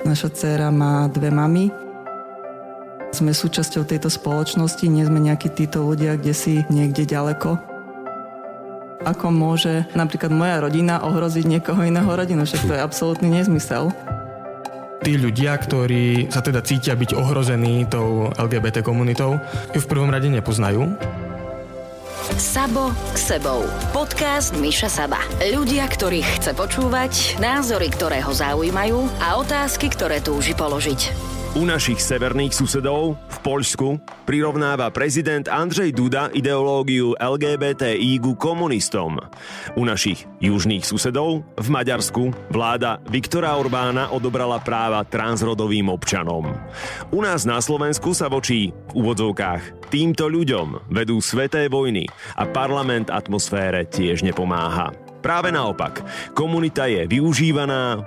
Naša dcéra má dve mamy. Sme súčasťou tejto spoločnosti, nie sme nejakí títo ľudia, kde si niekde ďaleko. Ako môže napríklad moja rodina ohroziť niekoho iného rodinu? Však to je absolútny nezmysel. Tí ľudia, ktorí sa teda cítia byť ohrození tou LGBT komunitou, ju v prvom rade nepoznajú. Sabo s sebou. Podcast Miša Saba. Ľudia, ktorých chce počúvať, názory, ktoré ho zaujímajú a otázky, ktoré túži položiť. U našich severných susedov, v Poľsku, prirovnáva prezident Andrzej Duda ideológiu LGBTI ku komunistom. U našich južných susedov, v Maďarsku, vláda Viktora Orbána odobrala práva transrodovým občanom. U nás na Slovensku sa voči, v úvodzovkách, týmto ľuďom vedú sveté vojny a parlament atmosfére tiež nepomáha. Práve naopak, komunita je využívaná,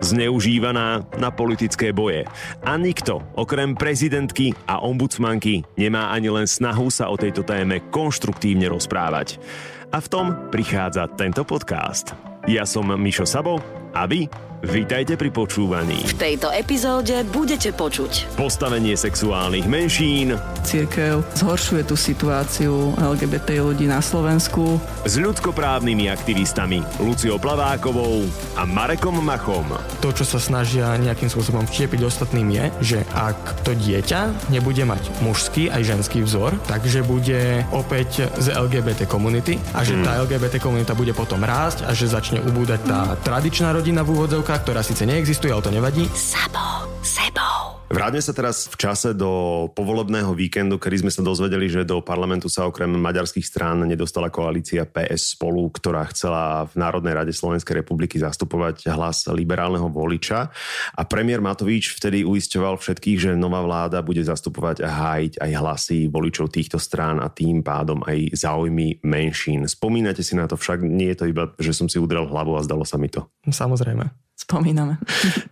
zneužívaná na politické boje. A nikto, okrem prezidentky a ombudsmanky, nemá ani len snahu sa o tejto téme konštruktívne rozprávať. A v tom prichádza tento podcast. Ja som Mišo Sabo a vy vítajte pri počúvaní. V tejto epizóde budete počuť postavenie sexuálnych menšín. Cirkev zhoršuje tú situáciu LGBT ľudí na Slovensku. S ľudskoprávnymi aktivistami Luciou Plavákovou a Marekom Machom. To, čo sa snažia nejakým spôsobom vštiepiť ostatným je, že ak to dieťa nebude mať mužský aj ženský vzor, takže bude opäť z LGBT komunity a že tá LGBT komunita bude potom rásť a že začne ubúdať tá tradičná rodina v úvodzovkách, ktorá síce neexistuje, ale to nevadí. Sabo, sebou. Vráťme sa teraz v čase do povolebného víkendu, kedy sme sa dozvedeli, že do parlamentu sa okrem maďarských strán nedostala koalícia PS Spolu, ktorá chcela v Národnej rade Slovenskej republiky zastupovať hlas liberálneho voliča. A premiér Matovič vtedy uisťoval všetkých, že nová vláda bude zastupovať a hájiť aj hlasy voličov týchto strán a tým pádom aj záujmy menšín. Spomínate si na to však? Nie je to iba, že som si udrel hlavu a zdalo sa mi to. Samozrejme. Spomíname.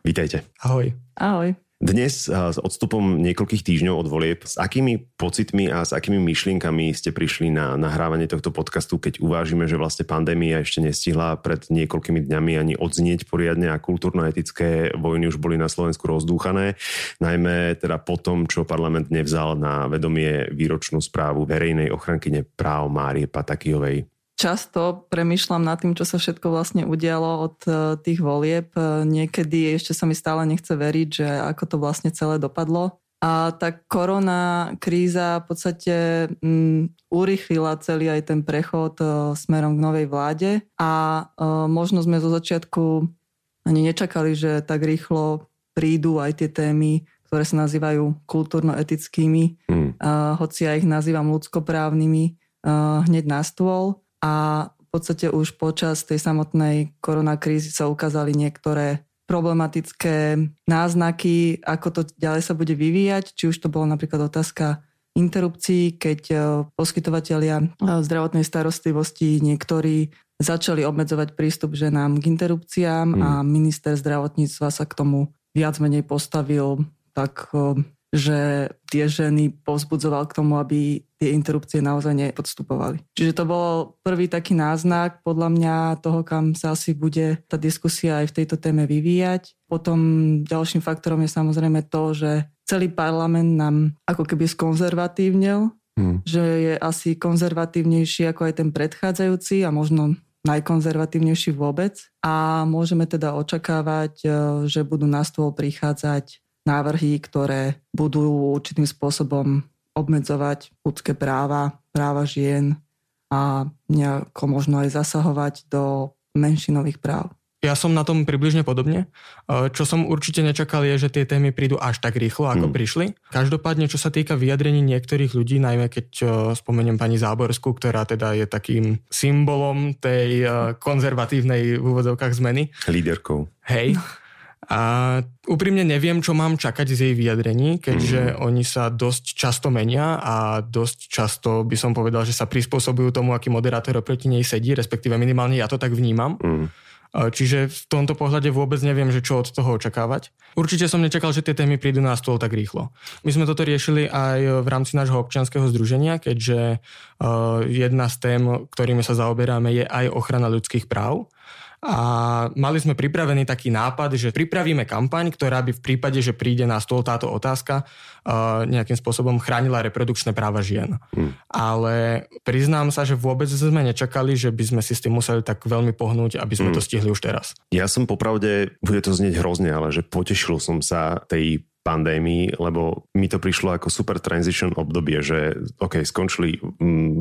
Vítajte. Ahoj. Ahoj. Dnes s odstupom niekoľkých týždňov od volieb, s akými pocitmi a s akými myšlienkami ste prišli na nahrávanie tohto podcastu, keď uvážime, že vlastne pandémia ešte nestihla pred niekoľkými dňami ani odznieť poriadne a kultúrno-etické vojny už boli na Slovensku rozdúchané, najmä teda po tom, čo parlament nevzal na vedomie výročnú správu verejnej ochrankyne práv Márie Patakijovej. Často premýšľam nad tým, čo sa všetko vlastne udialo od tých volieb. Niekedy ešte sa mi stále nechce veriť, že ako to vlastne celé dopadlo. A tá korona kríza v podstate urýchlila celý aj ten prechod smerom k novej vláde. A možno sme zo začiatku ani nečakali, že tak rýchlo prídu aj tie témy, ktoré sa nazývajú kultúrno-etickými, hoci ja ich nazývam ľudskoprávnymi, hneď na stôl. A v podstate už počas tej samotnej koronakrízy sa ukázali niektoré problematické náznaky, ako to ďalej sa bude vyvíjať. Či už to bola napríklad otázka interrupcií, keď poskytovatelia zdravotnej starostlivosti niektorí začali obmedzovať prístup ženám k interrupciám a minister zdravotníctva sa k tomu viac menej postavil tak, že tie ženy povzbudzoval k tomu, aby tie interrupcie naozaj nepodstupovali. Čiže to bol prvý taký náznak podľa mňa toho, kam sa asi bude tá diskusia aj v tejto téme vyvíjať. Potom ďalším faktorom je samozrejme to, že celý parlament nám ako keby skonzervatívnil, že je asi konzervatívnejší ako aj ten predchádzajúci a možno najkonzervatívnejší vôbec. A môžeme teda očakávať, že budú na stôl prichádzať návrhy, ktoré budú určitým spôsobom obmedzovať ľudské práva, práva žien a nejako možno aj zasahovať do menšinových práv. Ja som na tom približne podobne. Čo som určite nečakal je, že tie témy prídu až tak rýchlo, ako prišli. Každopádne, čo sa týka vyjadrení niektorých ľudí, najmä keď spomeniem pani Záborskú, ktorá teda je takým symbolom tej konzervatívnej v úvodzovkách zmeny. Líderkou. Hej. A úprimne neviem, čo mám čakať z jej vyjadrení, keďže oni sa dosť často menia a dosť často by som povedal, že sa prispôsobujú tomu, aký moderátor oproti nej sedí, respektíve minimálne ja to tak vnímam. Čiže v tomto pohľade vôbec neviem, že čo od toho očakávať. Určite som nečakal, že tie témy prídu na stôl tak rýchlo. My sme toto riešili aj v rámci nášho občianskeho združenia, keďže jedna z tém, ktorými sa zaoberáme, je aj ochrana ľudských práv. A mali sme pripravený taký nápad, že pripravíme kampaň, ktorá by v prípade, že príde na stôl táto otázka, nejakým spôsobom chránila reprodukčné práva žien. Ale priznám sa, že vôbec sme nečakali, že by sme si s tým museli tak veľmi pohnúť, aby sme to stihli už teraz. Ja som popravde, bude to znieť hrozne, ale že potešil som sa tej pandémii, lebo mi to prišlo ako super transition obdobie, že ok, skončili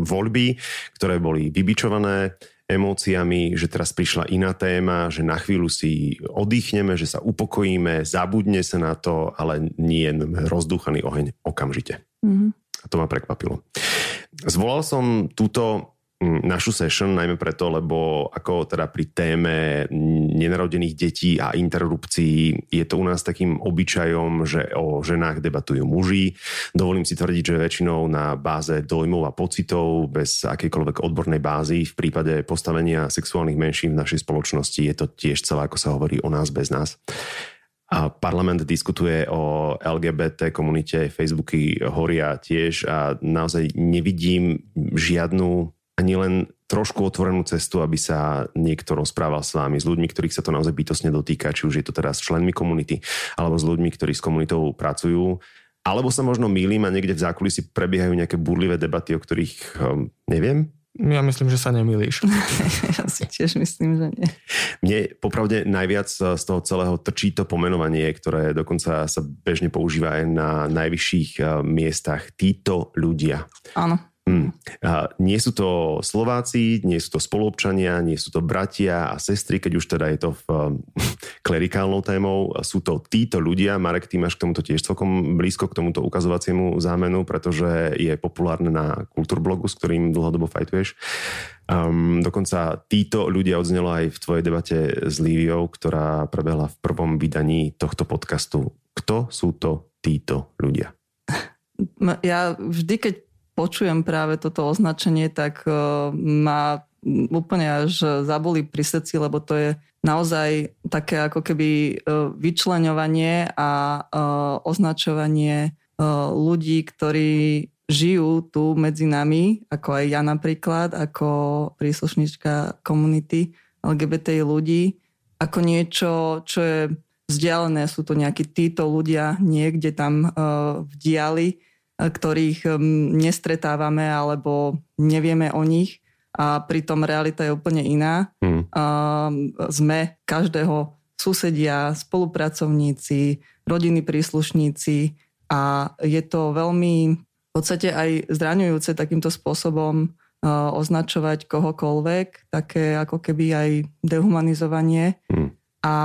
voľby, ktoré boli vybičované emóciami, že teraz prišla iná téma, že na chvíľu si odýchneme, že sa upokojíme, zabudne sa na to, ale nie rozdúchaný oheň okamžite. Mm-hmm. A to ma prekvapilo. Zvolal som túto našu session najmä preto, lebo ako teda pri téme nenarodených detí a interrupcií je to u nás takým obyčajom, že o ženách debatujú muži. Dovolím si tvrdiť, že väčšinou na báze dojmov a pocitov bez akejkoľvek odbornej bázy v prípade postavenia sexuálnych menšín v našej spoločnosti je to tiež celé, ako sa hovorí, o nás bez nás. A parlament diskutuje o LGBT komunite, Facebooky horia tiež a naozaj nevidím žiadnu ani len trošku otvorenú cestu, aby sa niekto rozprával s vami, s ľuďmi, ktorých sa to naozaj bytostne dotýka, či už je to teda s členmi komunity, alebo s ľuďmi, ktorí s komunitou pracujú, alebo sa možno mýlim a niekde v zákulisí prebiehajú nejaké burlivé debaty, o ktorých neviem. Ja myslím, že sa nemýliš. Ja si tiež myslím, že nie. Mne popravde najviac z toho celého trčí to pomenovanie, ktoré dokonca sa bežne používa aj na najvyšších miestach. Títo ľudia. Áno. Nie sú to Slováci, nie sú to spoluobčania, nie sú to bratia a sestry, keď už teda je to klerikálnou témou, sú to títo ľudia. Marek, ty máš k tomuto tiež celkom blízko, k tomuto ukazovaciemu zámenu, pretože je populárne na Kulturblogu, s ktorým dlhodobo fajtuješ. Dokonca títo ľudia odznelo aj v tvojej debate s Líviou, ktorá prebehla v prvom vydaní tohto podcastu. Kto sú to títo ľudia? Ja vždy, keď počujem práve toto označenie, tak ma úplne až zabolí pri srdci, lebo to je naozaj také ako keby vyčleňovanie a označovanie ľudí, ktorí žijú tu medzi nami, ako aj ja napríklad, ako príslušnička komunity LGBT ľudí, ako niečo, čo je vzdialené. Sú to nejakí títo ľudia niekde tam v diali, ktorých nestretávame alebo nevieme o nich a pritom realita je úplne iná. Sme každého susedia, spolupracovníci, rodinní príslušníci a je to veľmi v podstate aj zraňujúce takýmto spôsobom označovať kohokoľvek, také ako keby aj dehumanizovanie a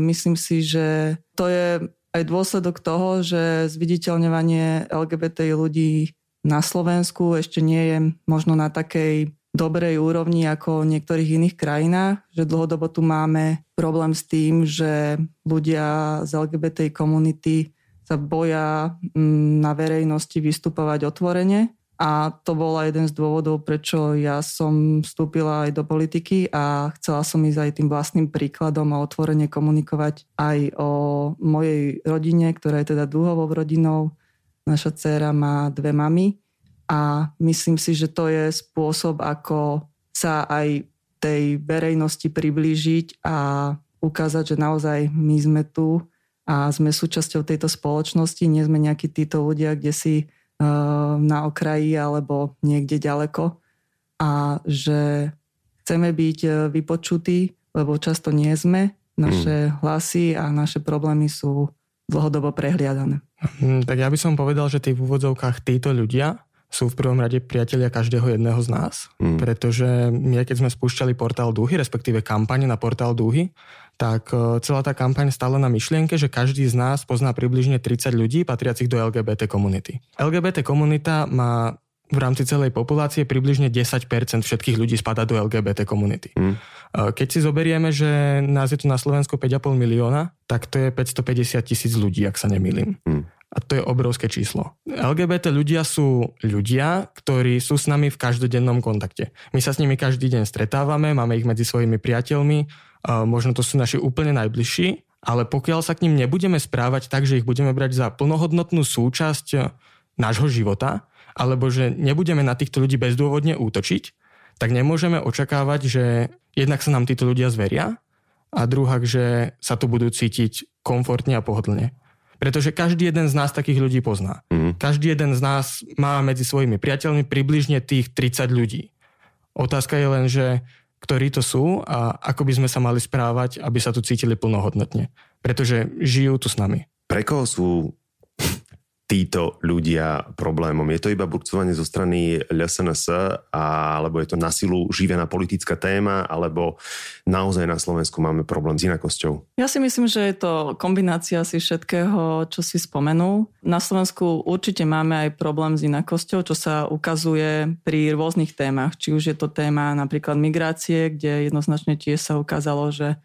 myslím si, že to je aj dôsledok toho, že zviditeľňovanie LGBT ľudí na Slovensku ešte nie je možno na takej dobrej úrovni ako v niektorých iných krajinách, že dlhodobo tu máme problém s tým, že ľudia z LGBT komunity sa boja na verejnosti vystupovať otvorene a to bol jeden z dôvodov, prečo ja som vstúpila aj do politiky a chcela som ísť aj tým vlastným príkladom a otvorene komunikovať aj o mojej rodine, ktorá je teda dúhovou rodinou. Naša dcéra má dve mamy a myslím si, že to je spôsob, ako sa aj tej verejnosti priblížiť a ukázať, že naozaj my sme tu a sme súčasťou tejto spoločnosti, nie sme nejakí títo ľudia, kde si na okraji alebo niekde ďaleko a že chceme byť vypočutí, lebo často nie sme. Naše hlasy a naše problémy sú dlhodobo prehliadané. Tak ja by som povedal, že tí v úvodzovkách títo ľudia sú v prvom rade priatelia každého jedného z nás, pretože my, keď sme spúšťali portál Duhy, respektíve kampaň na portál Duhy, tak celá tá kampaň stála na myšlienke, že každý z nás pozná približne 30 ľudí patriacich do LGBT komunity. LGBT komunita má v rámci celej populácie približne 10% všetkých ľudí spadá do LGBT komunity. Keď si zoberieme, že nás je tu na Slovensku 5,5 milióna, tak to je 550,000 ľudí, ak sa nemýlim. A to je obrovské číslo. LGBT ľudia sú ľudia, ktorí sú s nami v každodennom kontakte. My sa s nimi každý deň stretávame, máme ich medzi svojimi priateľmi, možno to sú naši úplne najbližší, ale pokiaľ sa k nim nebudeme správať tak, že ich budeme brať za plnohodnotnú súčasť nášho života, alebo že nebudeme na týchto ľudí bezdôvodne útočiť, tak nemôžeme očakávať, že jednak sa nám títo ľudia zveria a druhak, že sa tu budú cítiť komfortne a pohodlne. Pretože každý jeden z nás takých ľudí pozná. Každý jeden z nás má medzi svojimi priateľmi približne tých 30 ľudí. Otázka je len, že ktorí to sú a ako by sme sa mali správať, aby sa tu cítili plnohodnotne. Pretože žijú tu s nami. Pre koho sú títo ľudia problémom? Je to iba burcovanie zo strany LSNS, alebo je to na silu živená politická téma, alebo naozaj na Slovensku máme problém s inakosťou? Ja si myslím, že je to kombinácia asi všetkého, čo si spomenul. Na Slovensku určite máme aj problém s inakosťou, čo sa ukazuje pri rôznych témach. Či už je to téma napríklad migrácie, kde jednoznačne tiež sa ukázalo, že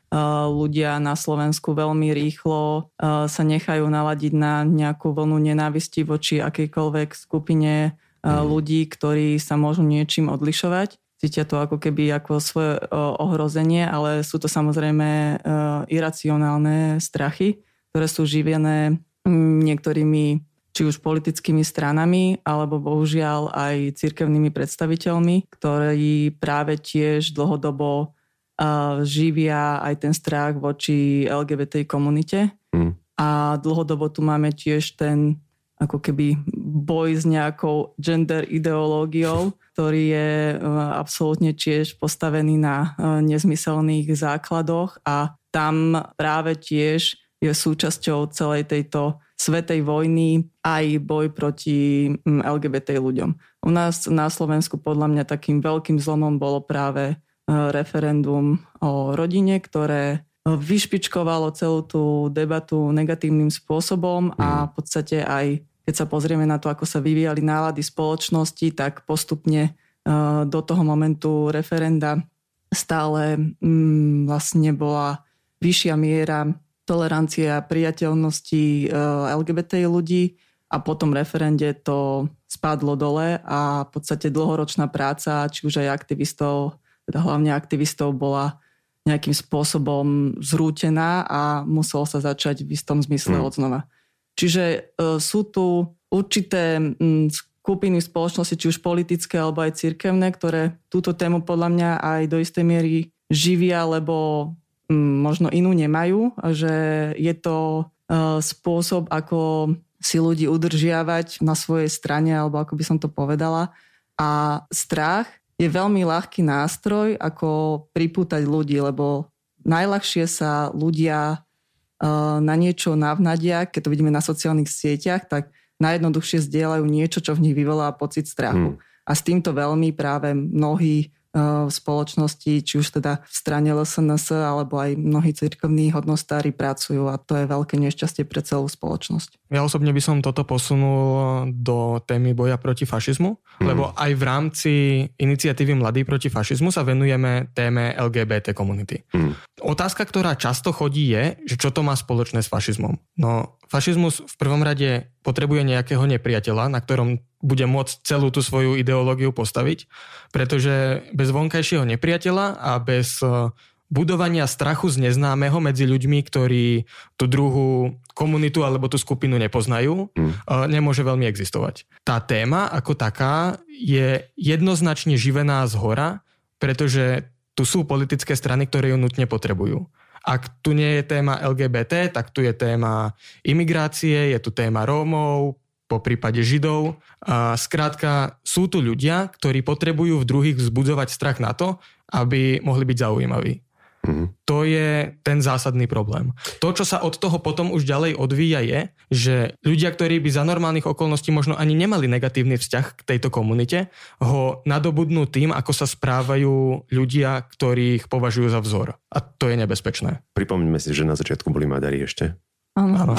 ľudia na Slovensku veľmi rýchlo sa nechajú naladiť na nejakú vlnu nenávisti voči akejkoľvek skupine ľudí, ktorí sa môžu niečím odlišovať. Cítia to ako keby ako svoje ohrozenie, ale sú to samozrejme iracionálne strachy, ktoré sú živené niektorými či už politickými stranami, alebo bohužiaľ aj cirkevnými predstaviteľmi, ktorí práve tiež dlhodobo živia aj ten strach voči LGBT komunite. A dlhodobo tu máme tiež ten ako keby boj s nejakou gender ideológiou, ktorý je absolútne tiež postavený na nezmyselných základoch a tam práve tiež je súčasťou celej tejto svetej vojny aj boj proti LGBT ľuďom. U nás na Slovensku podľa mňa takým veľkým zlomom bolo práve referendum o rodine, ktoré vyšpičkovalo celú tú debatu negatívnym spôsobom a v podstate aj keď sa pozrieme na to, ako sa vyvíjali nálady spoločnosti, tak postupne do toho momentu referenda stále vlastne bola vyššia miera tolerancia a priateľnosti LGBT ľudí a po tom referende to spadlo dole a v podstate dlhoročná práca, či už aj aktivistov, teda hlavne aktivistov bola nejakým spôsobom zrútená a muselo sa začať v istom zmysle odznova. Čiže sú tu určité skupiny spoločnosti, či už politické alebo aj cirkevné, ktoré túto tému podľa mňa aj do istej miery živia, lebo možno inú nemajú, že je to spôsob, ako si ľudí udržiavať na svojej strane, alebo ako by som to povedala. A strach je veľmi ľahký nástroj, ako pripútať ľudí, lebo najľahšie sa ľudia na niečo navnadia, keď to vidíme na sociálnych sieťach, tak najjednoduchšie zdieľajú niečo, čo v nich vyvolá pocit strachu. A s týmto veľmi práve mnohí v spoločnosti, či už teda v strane LSNS, alebo aj mnohí cirkevní hodnostári pracujú a to je veľké nešťastie pre celú spoločnosť. Ja osobne by som toto posunul do témy boja proti fašizmu, lebo aj v rámci iniciatívy Mladí proti fašizmu sa venujeme téme LGBT komunity. Otázka, ktorá často chodí je, že čo to má spoločné s fašizmom. No, fašizmus v prvom rade potrebuje nejakého nepriateľa, na ktorom bude môcť celú tú svoju ideológiu postaviť, pretože bez vonkajšieho nepriateľa a bez budovania strachu z neznámeho medzi ľuďmi, ktorí tú druhú komunitu alebo tú skupinu nepoznajú, nemôže veľmi existovať. Tá téma ako taká je jednoznačne živená zhora, pretože tu sú politické strany, ktoré ju nutne potrebujú. Ak tu nie je téma LGBT, tak tu je téma imigrácie, je tu téma Rómov, po prípade Židov. Skrátka, sú tu ľudia, ktorí potrebujú v druhých vzbudzovať strach na to, aby mohli byť zaujímaví. To je ten zásadný problém. To, čo sa od toho potom už ďalej odvíja je, že ľudia, ktorí by za normálnych okolností možno ani nemali negatívny vzťah k tejto komunite, ho nadobudnú tým, ako sa správajú ľudia, ktorých považujú za vzor. A to je nebezpečné. Pripomňme si, že na začiatku boli Maďari ešte. Áno.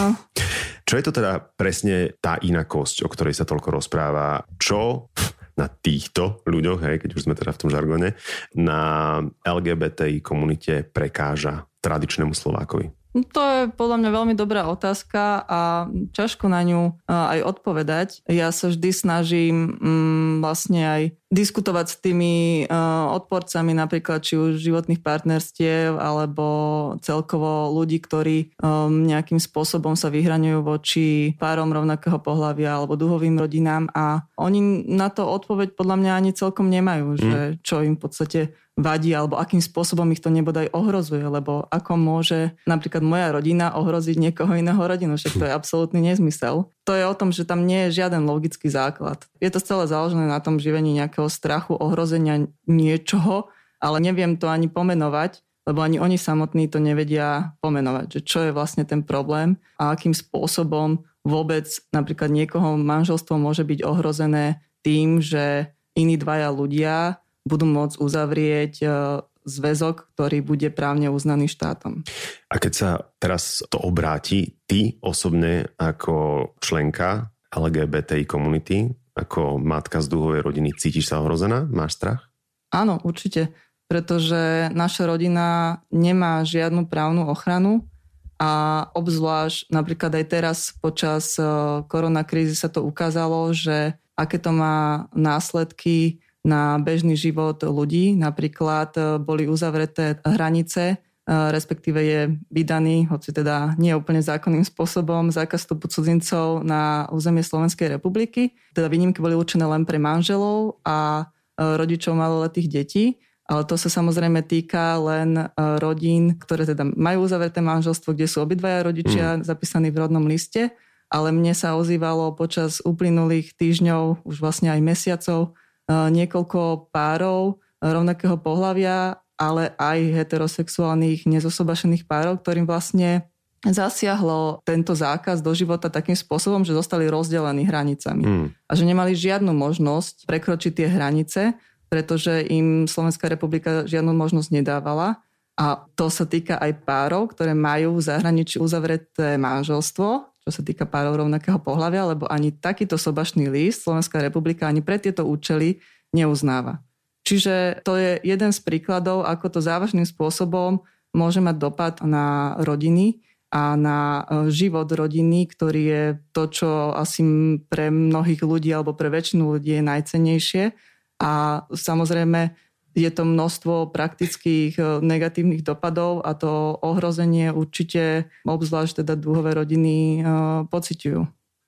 Čo je to teda presne tá inakosť, o ktorej sa toľko rozpráva? Čo na týchto ľuďoch, hej, keď už sme teda v tom žargone, na LGBTI komunite prekáža tradičnému Slovákovi? To je podľa mňa veľmi dobrá otázka a ťažko na ňu aj odpovedať. Ja sa vždy snažím vlastne aj diskutovať s tými odporcami napríklad či už životných partnerstiev alebo celkovo ľudí, ktorí nejakým spôsobom sa vyhraňujú voči párom rovnakého pohlavia alebo duhovým rodinám a oni na to odpoveď podľa mňa ani celkom nemajú, že čo im v podstate vadí alebo akým spôsobom ich to nebodaj ohrozuje, lebo ako môže napríklad moja rodina ohroziť niekoho iného rodinu, však to je absolútny nezmysel. To je o tom, že tam nie je žiaden logický základ. Je to celé založené na tom živení nejakého strachu, ohrozenia niečoho, ale neviem to ani pomenovať, lebo ani oni samotní to nevedia pomenovať, že čo je vlastne ten problém a akým spôsobom vôbec napríklad niekoho manželstvo môže byť ohrozené tým, že iní dvaja ľudia budú môcť uzavrieť zväzok, ktorý bude právne uznaný štátom. A keď sa teraz to obráti, ty osobne ako členka LGBTI komunity, ako matka z duhovej rodiny, cítiš sa ohrozená? Máš strach? Áno, určite. Pretože naša rodina nemá žiadnu právnu ochranu a obzvlášť napríklad aj teraz počas koronakrízy sa to ukázalo, že aké to má následky na bežný život ľudí. Napríklad boli uzavreté hranice, respektíve je vydaný, hoci teda nie úplne zákonným spôsobom, zákaz vstupu cudzincov na územie Slovenskej republiky. Teda výnimky boli určené len pre manželov a rodičov maloletých detí. Ale to sa samozrejme týka len rodín, ktoré teda majú uzavreté manželstvo, kde sú obidvaja rodičia zapísaní v rodnom liste, ale mne sa ozývalo počas uplynulých týždňov, už vlastne aj mesiacov, niekoľko párov rovnakého pohlavia, ale aj heterosexuálnych nezosobašených párov, ktorým vlastne zasiahlo tento zákaz do života takým spôsobom, že zostali rozdelení hranicami. A že nemali žiadnu možnosť prekročiť tie hranice, pretože im Slovenská republika žiadnu možnosť nedávala. A to sa týka aj párov, ktoré majú v zahraničí uzavreté manželstvo, čo sa týka párov rovnakého pohlavia, lebo ani takýto sobašný list Slovenská republika ani pre tieto účely neuznáva. Čiže to je jeden z príkladov, ako to závažným spôsobom môže mať dopad na rodiny a na život rodiny, ktorý je to, čo asi pre mnohých ľudí alebo pre väčšinu ľudí je najcennejšie. A samozrejme je to množstvo praktických negatívnych dopadov a to ohrozenie určite obzvlášť teda dúhové rodiny pociťujú.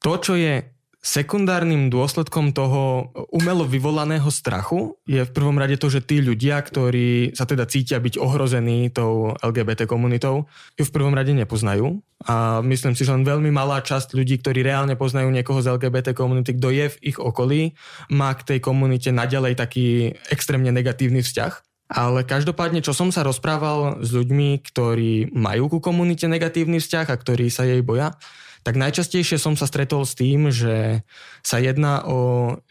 To, čo je sekundárnym dôsledkom toho umelo vyvolaného strachu je v prvom rade to, že tí ľudia, ktorí sa teda cítia byť ohrození tou LGBT komunitou, ju v prvom rade nepoznajú. A myslím si, že len veľmi malá časť ľudí, ktorí reálne poznajú niekoho z LGBT komunity, kto je v ich okolí, má k tej komunite naďalej taký extrémne negatívny vzťah. Ale každopádne, čo som sa rozprával s ľuďmi, ktorí majú ku komunite negatívny vzťah a ktorí sa jej boja, tak najčastejšie som sa stretol s tým, že sa jedná o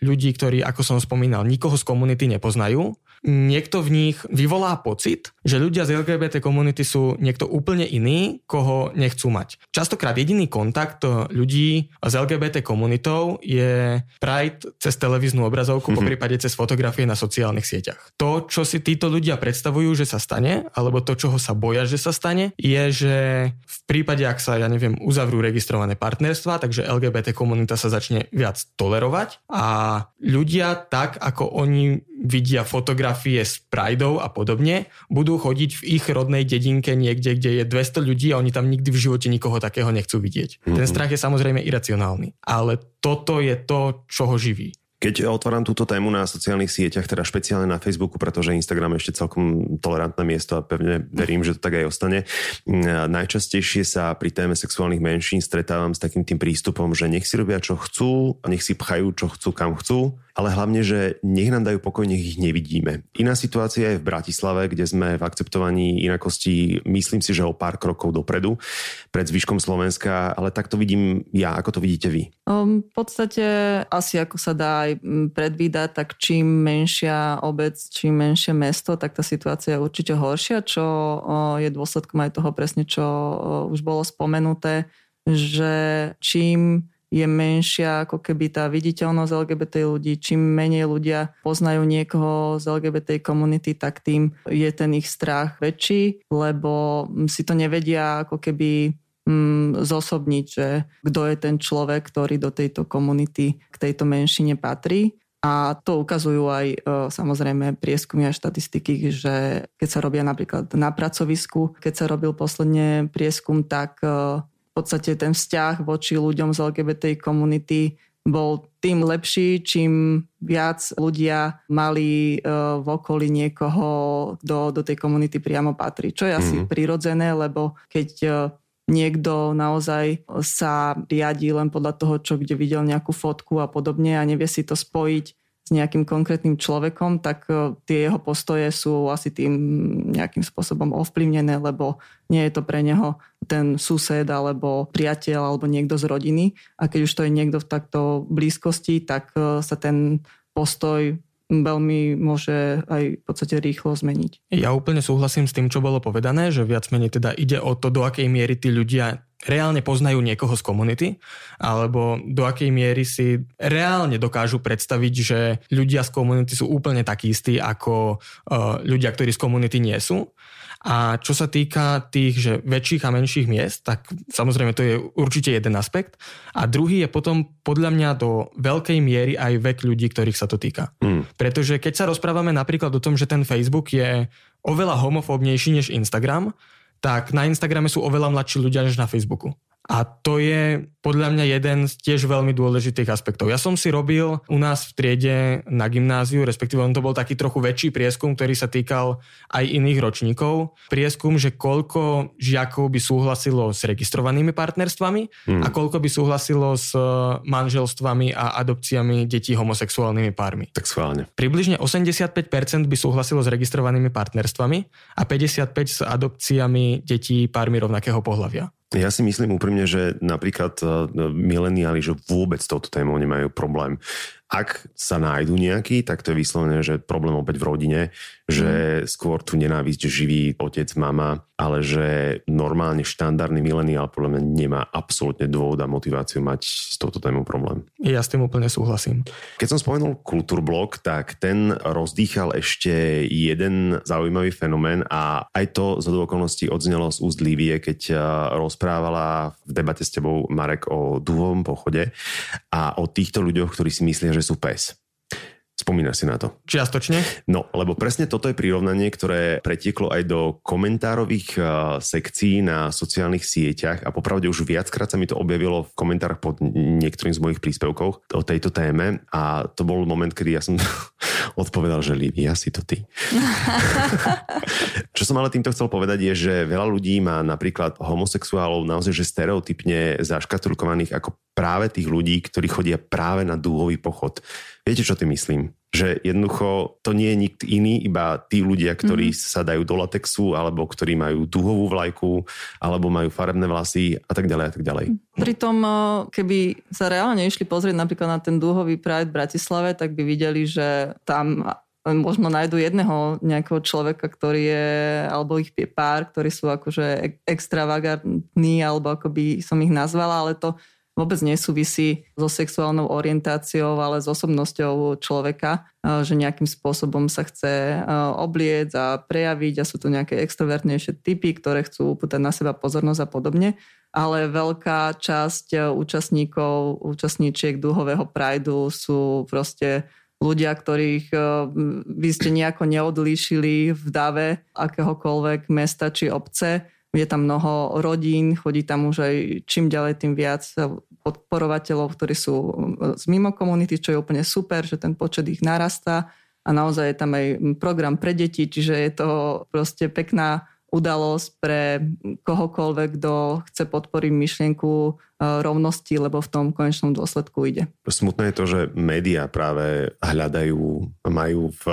ľudí, ktorí, ako som spomínal, nikoho z komunity nepoznajú. Niekto v nich vyvolá pocit, že ľudia z LGBT komunity sú niekto úplne iný, koho nechcú mať. Častokrát jediný kontakt ľudí s LGBT komunitou je Pride cez televíznu obrazovku, poprípade cez fotografie na sociálnych sieťach. To, čo si títo ľudia predstavujú, že sa stane, alebo to, čoho sa boja, že sa stane, je, že v prípade, ak sa, uzavrú registrované partnerstva, takže LGBT komunita sa začne viac tolerovať a ľudia tak, ako oni vidia fotografie s prideov a podobne, budú chodiť v ich rodnej dedinke niekde, kde je 200 ľudí a oni tam nikdy v živote nikoho takého nechcú vidieť. Ten strach je samozrejme iracionálny, ale toto je to, čo ho živí. Keď otváram túto tému na sociálnych sieťach, teda špeciálne na Facebooku, pretože Instagram je ešte celkom tolerantné miesto a pevne verím, že to tak aj ostane. Najčastejšie sa pri téme sexuálnych menšín stretávam s takým tým prístupom, že nech si robia čo chcú, nech si pchajú čo chcú, kam chcú, ale hlavne, že nech nám dajú pokoj, nech ich nevidíme. Iná situácia je v Bratislave, kde sme v akceptovaní inakosti, myslím si, že o pár krokov dopredu pred zvyškom Slovenska, ale tak to vidím ja, ako to vidíte vy? V podstate asi ako sa dá predvídať, tak čím menšia obec, čím menšie mesto, tak tá situácia je určite horšia, čo je dôsledkom aj toho presne, čo už bolo spomenuté, že čím je menšia ako keby tá viditeľnosť LGBT ľudí, čím menej ľudia poznajú niekoho z LGBT komunity, tak tým je ten ich strach väčší, lebo si to nevedia ako keby zosobniť, že kto je ten človek, ktorý do tejto komunity, k tejto menšine patrí. A to ukazujú aj samozrejme prieskumy a štatistiky, že keď sa robia napríklad na pracovisku, keď sa robil posledne prieskum, tak v podstate ten vzťah voči ľuďom z LGBT komunity bol tým lepší, čím viac ľudia mali v okolí niekoho, kto do tej komunity priamo patrí. Čo je asi prirodzené, lebo keď niekto naozaj sa riadí len podľa toho, čo kde videl nejakú fotku a podobne a nevie si to spojiť s nejakým konkrétnym človekom, tak tie jeho postoje sú asi tým nejakým spôsobom ovplyvnené, lebo nie je to pre neho ten sused alebo priateľ alebo niekto z rodiny. A keď už to je niekto v takto blízkosti, tak sa ten postoj veľmi môže aj v podstate rýchlo zmeniť. Ja úplne súhlasím s tým, čo bolo povedané, že viac menej teda ide o to, do akej miery tí ľudia reálne poznajú niekoho z komunity, alebo do akej miery si reálne dokážu predstaviť, že ľudia z komunity sú úplne takí istí ako ľudia, ktorí z komunity nie sú. A čo sa týka tých že väčších a menších miest, tak samozrejme to je určite jeden aspekt. A druhý je potom podľa mňa do veľkej miery aj vek ľudí, ktorých sa to týka. Pretože keď sa rozprávame napríklad o tom, že ten Facebook je oveľa homofóbnejší než Instagram, tak na Instagrame sú oveľa mladší ľudia než na Facebooku. A to je podľa mňa jeden z tiež veľmi dôležitých aspektov. Ja som si robil u nás v triede na gymnáziu, respektíve on to bol taký trochu väčší prieskum, ktorý sa týkal aj iných ročníkov. Prieskum, že koľko žiakov by súhlasilo s registrovanými partnerstvami a koľko by súhlasilo s manželstvami a adopciami detí homosexuálnymi pármi. Tak schválne. Približne 85% by súhlasilo s registrovanými partnerstvami a 55% s adopciami detí pármi rovnakého pohlavia. Ja si myslím úprimne, že napríklad mileniáli, že vôbec touto témou nemajú problém. Ak sa nájdu nejaký, tak to je vyslovene, že problém opäť v rodine, že skôr tu nenávisť živí otec, mama, ale že normálne štandardný mileniál podľa mňa nemá absolútne dôvod a motiváciu mať s touto témou problém. Ja s tým úplne súhlasím. Keď som spomenul Kulturblok, tak ten rozdýchal ešte jeden zaujímavý fenomén a aj to z okolností odznelo z úst Lívie, keď rozprávala v debate s tebou, Marek, o duhovom pochode a o týchto ľuďoch, ktorí si myslia, že sú pes. Spomínaš si na to? Čiastočne. No, lebo presne toto je prirovnanie, ktoré pretieklo aj do komentárových sekcií na sociálnych sieťach a popravde už viackrát sa mi to objavilo v komentároch pod niektorým z mojich príspevkov o tejto téme a to bol moment, kedy ja som odpovedal, že Lívia, si to ty. Čo som ale týmto chcel povedať je, že veľa ľudí má napríklad homosexuálov naozaj že stereotypne zaškatulkovaných ako práve tých ľudí, ktorí chodia práve na dúhový pochod. Viete, čo tým myslím? Že jednoducho to nie je nikto iný, iba tí ľudia, ktorí sa dajú do latexu, alebo ktorí majú duhovú vlajku, alebo majú farebné vlasy a tak ďalej a tak ďalej. Pritom, keby sa reálne išli pozrieť napríklad na ten dúhový Pride v Bratislave, tak by videli, že tam možno nájdu jedného nejakého človeka, ktorý je, alebo ich pár, ktorí sú akože extravagantní, alebo ako by som ich nazvala, ale to vôbec nesúvisí so sexuálnou orientáciou, ale s osobnosťou človeka, že nejakým spôsobom sa chce obliecť a prejaviť a sú tu nejaké extrovertnejšie typy, ktoré chcú upútať na seba pozornosť a podobne. Ale veľká časť účastníkov, účastníčiek dúhového prajdu sú proste ľudia, ktorých vy ste nejako neodlíšili v dave akéhokoľvek mesta či obce. Je tam mnoho rodín, chodí tam už aj čím ďalej tým viac podporovateľov, ktorí sú z mimo komunity, čo je úplne super, že ten počet ich narastá a naozaj je tam aj program pre deti, čiže je to proste pekná udalosť pre kohokoľvek, kto chce podporiť myšlienku rovnosti, lebo v tom konečnom dôsledku ide. Smutné je to, že médiá práve hľadajú, majú v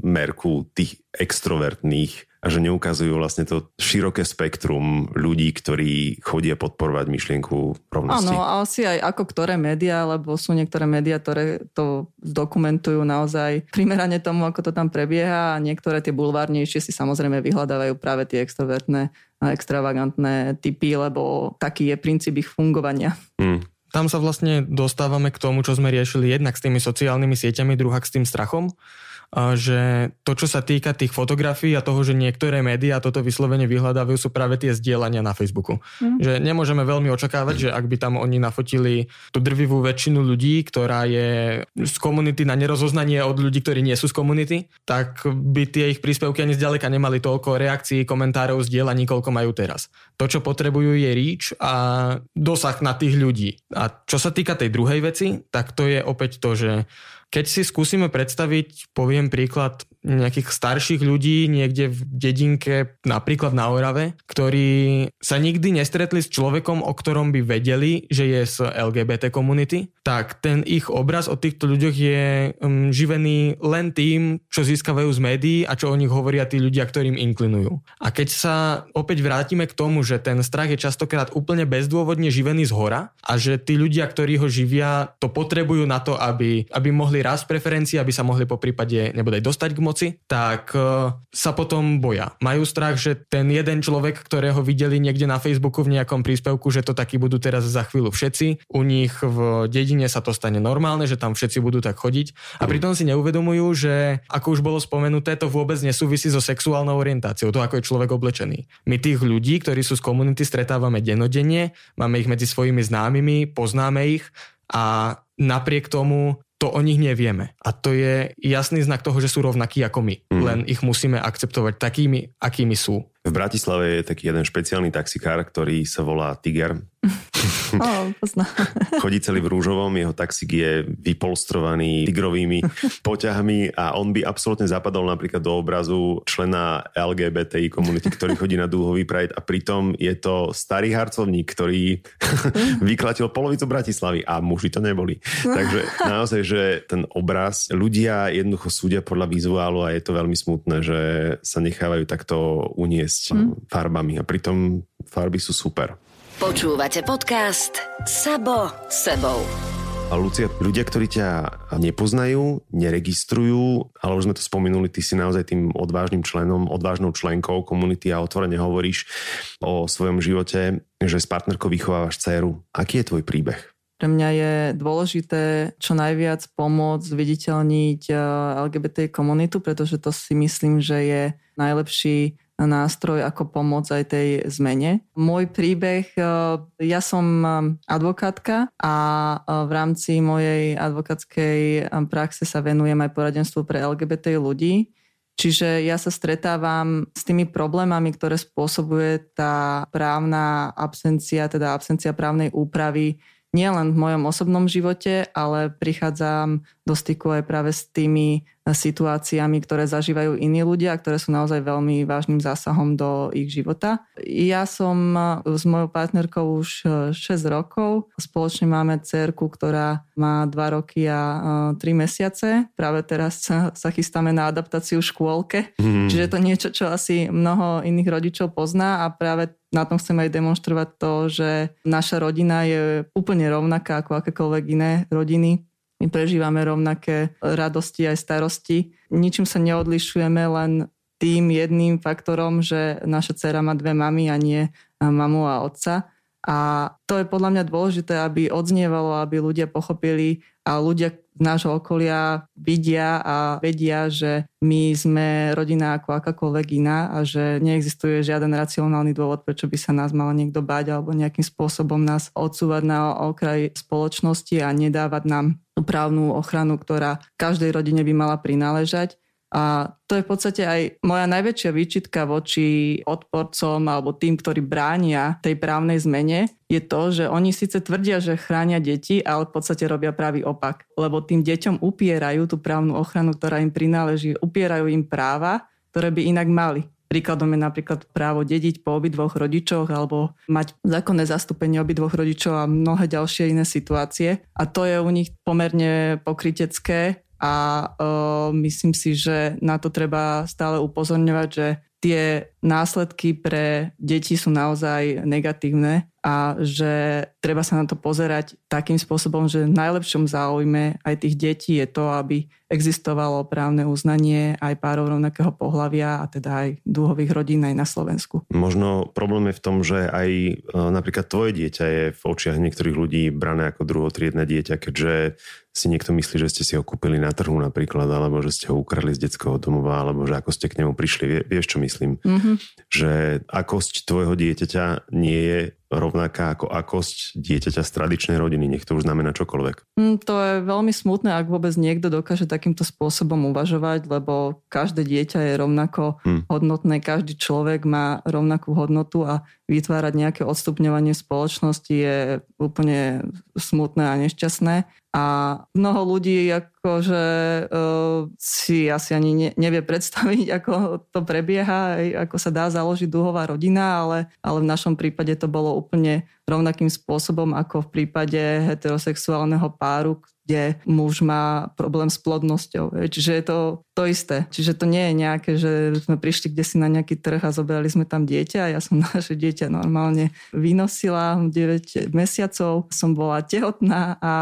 merku tých extrovertných a že neukazujú vlastne to široké spektrum ľudí, ktorí chodia podporovať myšlienku rovnosti. Áno, a asi aj ako ktoré médiá, lebo sú niektoré médiá, ktoré to dokumentujú naozaj primerane tomu, ako to tam prebieha a niektoré tie bulvárnejšie si samozrejme vyhľadávajú práve tie extrovertné a extravagantné typy, lebo taký je princíp ich fungovania. Tam sa vlastne dostávame k tomu, čo sme riešili jednak s tými sociálnymi sieťami, druhak s tým strachom. že to, čo sa týka tých fotografií a toho, že niektoré médiá toto vyslovene vyhľadávajú, sú práve tie zdieľania na Facebooku. Že nemôžeme veľmi očakávať, že ak by tam oni nafotili tú drvivú väčšinu ľudí, ktorá je z komunity na nerozoznanie od ľudí, ktorí nie sú z komunity, tak by tie ich príspevky ani zďaleka nemali toľko reakcií, komentárov, zdieľaní, koľko majú teraz. To, čo potrebujú, je reach a dosah na tých ľudí. A čo sa týka tej druhej veci, tak to je opäť to, že keď si skúsime predstaviť, poviem príklad nejakých starších ľudí niekde v dedinke, napríklad na Orave, ktorí sa nikdy nestretli s človekom, o ktorom by vedeli, že je z LGBT komunity, tak ten ich obraz o týchto ľuďoch je živený len tým, čo získavajú z médií a čo o nich hovoria tí ľudia, ktorým inklinujú. A keď sa opäť vrátime k tomu, že ten strach je častokrát úplne bezdôvodne živený zhora a že tí ľudia, ktorí ho živia, to potrebujú na to, aby mohli rast preferencií, aby sa mohli po prípade nebodaj dostať k moci, tak sa potom boja. Majú strach, že ten jeden človek, ktorého videli niekde na Facebooku v nejakom príspevku, že to takí budú teraz za chvíľu všetci, u nich v dedine sa to stane normálne, že tam všetci budú tak chodiť a pritom si neuvedomujú, že ako už bolo spomenuté, to vôbec nesúvisí so sexuálnou orientáciou, to ako je človek oblečený. My tých ľudí, ktorí sú z komunity, stretávame dennodenne, máme ich medzi svojimi známymi, poznáme ich a napriek tomu to o nich nevieme. A to je jasný znak toho, že sú rovnakí ako my. Len ich musíme akceptovať takými, akými sú. V Bratislave je taký jeden špeciálny taxikár, ktorý sa volá Tiger. Chodí celý v rúžovom, jeho taxík je vypolstrovaný tigrovými poťahmi a on by absolútne zapadol napríklad do obrazu člena LGBTI komunity, ktorý chodí na dúhový pride a pritom je to starý harcovník, ktorý vyklatil polovicu Bratislavy a muži to neboli. Takže naozaj, že ten obraz, ľudia jednoducho súdia podľa vizuálu a je to veľmi smutné, že sa nechávajú takto uniesť farbami a pritom farby sú super. Počúvate podcast Sabo sebou. A Lucia, ľudia, ktorí ťa nepoznajú, neregistrujú, ale už sme to spomenuli, ty si naozaj tým odvážnym členom, odvážnou členkou komunity a otvorene hovoríš o svojom živote, že s partnerkou vychovávaš dceru. Aký je tvoj príbeh? Pre mňa je dôležité čo najviac pomôcť zviditeľniť LGBT komunitu, pretože to si myslím, že je najlepší nástroj, ako pomôcť aj tej zmene. Môj príbeh, ja som advokátka a v rámci mojej advokátskej praxe sa venujem aj poradenstvu pre LGBT ľudí. Čiže ja sa stretávam s tými problémami, ktoré spôsobuje tá právna absencia, teda absencia právnej úpravy, nielen v mojom osobnom živote, ale prichádzam do styku aj práve s tými situáciami, ktoré zažívajú iní ľudia, ktoré sú naozaj veľmi vážnym zásahom do ich života. Ja som s mojou partnerkou už 6 rokov. Spoločne máme dcerku, ktorá má 2 roky a 3 mesiace. Práve teraz sa chystáme na adaptáciu v škôlke. Čiže to niečo, čo asi mnoho iných rodičov pozná a práve na tom chcem aj demonštrovať to, že naša rodina je úplne rovnaká ako akékoľvek iné rodiny. My prežívame rovnaké radosti aj starosti. Ničím sa neodlišujeme, len tým jedným faktorom, že naša dcéra má dve mamy a nie mamu a otca. A to je podľa mňa dôležité, aby odznievalo, aby ľudia pochopili a ľudia z nášho okolia vidia a vedia, že my sme rodina ako akákoľvek iná a že neexistuje žiaden racionálny dôvod, prečo by sa nás mal niekto báť alebo nejakým spôsobom nás odsúvať na okraj spoločnosti a nedávať nám právnu ochranu, ktorá každej rodine by mala prináležať. A to je v podstate aj moja najväčšia výčitka voči odporcom alebo tým, ktorí bránia tej právnej zmene, je to, že oni síce tvrdia, že chránia deti, ale v podstate robia pravý opak. Lebo tým deťom upierajú tú právnu ochranu, ktorá im prináleží, upierajú im práva, ktoré by inak mali. Príkladom je napríklad právo dediť po obidvoch rodičoch alebo mať zákonné zastúpenie obidvoch rodičov a mnohé ďalšie iné situácie. A to je u nich pomerne pokrytecké. A myslím si, že na to treba stále upozorňovať, že tie následky pre deti sú naozaj negatívne a že treba sa na to pozerať takým spôsobom, že v najlepšom záujme aj tých detí je to, aby existovalo právne uznanie aj párov rovnakého pohlavia a teda aj dúhových rodín aj na Slovensku. Možno problém je v tom, že aj napríklad tvoje dieťa je v očiach niektorých ľudí brané ako druhotriedne dieťa, keďže si niekto myslí, že ste si ho kúpili na trhu napríklad, alebo že ste ho ukradli z detského domova, alebo že ako ste k nemu prišli. Vieš, čo myslím? Mm-hmm. Že akosť tvojho dieťaťa nie je rovnaká ako akosť dieťaťa z tradičnej rodiny. Nech to už znamená čokoľvek. To je veľmi smutné, ak vôbec niekto dokáže takýmto spôsobom uvažovať, lebo každé dieťa je rovnako hodnotné, každý človek má rovnakú hodnotu a vytvárať nejaké odstupňovanie spoločnosti je úplne smutné a nešťastné. A mnoho ľudí akože si asi ani nevie predstaviť, ako to prebieha, ako sa dá založiť duhová rodina, ale v našom prípade to bolo úplne rovnakým spôsobom ako v prípade heterosexuálneho páru, kde muž má problém s plodnosťou. Čiže je to isté. Čiže to nie je nejaké, že sme prišli kdesi na nejaký trh a zobrali sme tam dieťa. Ja som naše dieťa normálne vynosila 9 mesiacov. Som bola tehotná a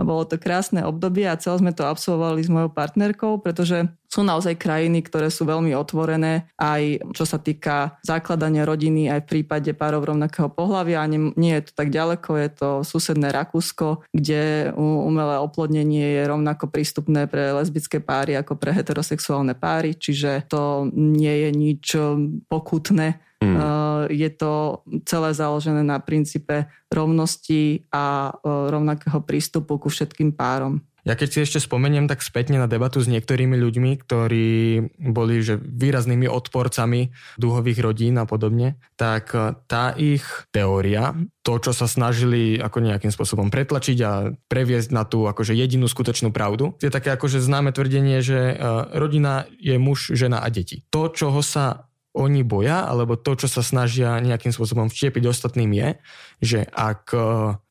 bolo to krásne obdobie a celé sme to absolvovali s mojou partnerkou, pretože sú naozaj krajiny, ktoré sú veľmi otvorené aj čo sa týka zakladania rodiny, aj v prípade párov rovnakého pohlavia. A nie je to tak ďaleko, je to susedné Rakúsko, kde umelé oplodnenie je rovnako prístupné pre lesbické páry ako pre heterosexuálne páry, čiže to nie je nič pokutné. Je to celé založené na princípe rovnosti a rovnakého prístupu ku všetkým párom. Ja keď si ešte spomeniem tak spätne na debatu s niektorými ľuďmi, ktorí boli že výraznými odporcami duhových rodín a podobne, tak tá ich teória, to, čo sa snažili ako nejakým spôsobom pretlačiť a previesť na tú akože jedinú skutočnú pravdu, je také akože známe tvrdenie, že rodina je muž, žena a deti. To, čoho sa oni boja, alebo to, čo sa snažia nejakým spôsobom vštiepiť ostatným je, že ak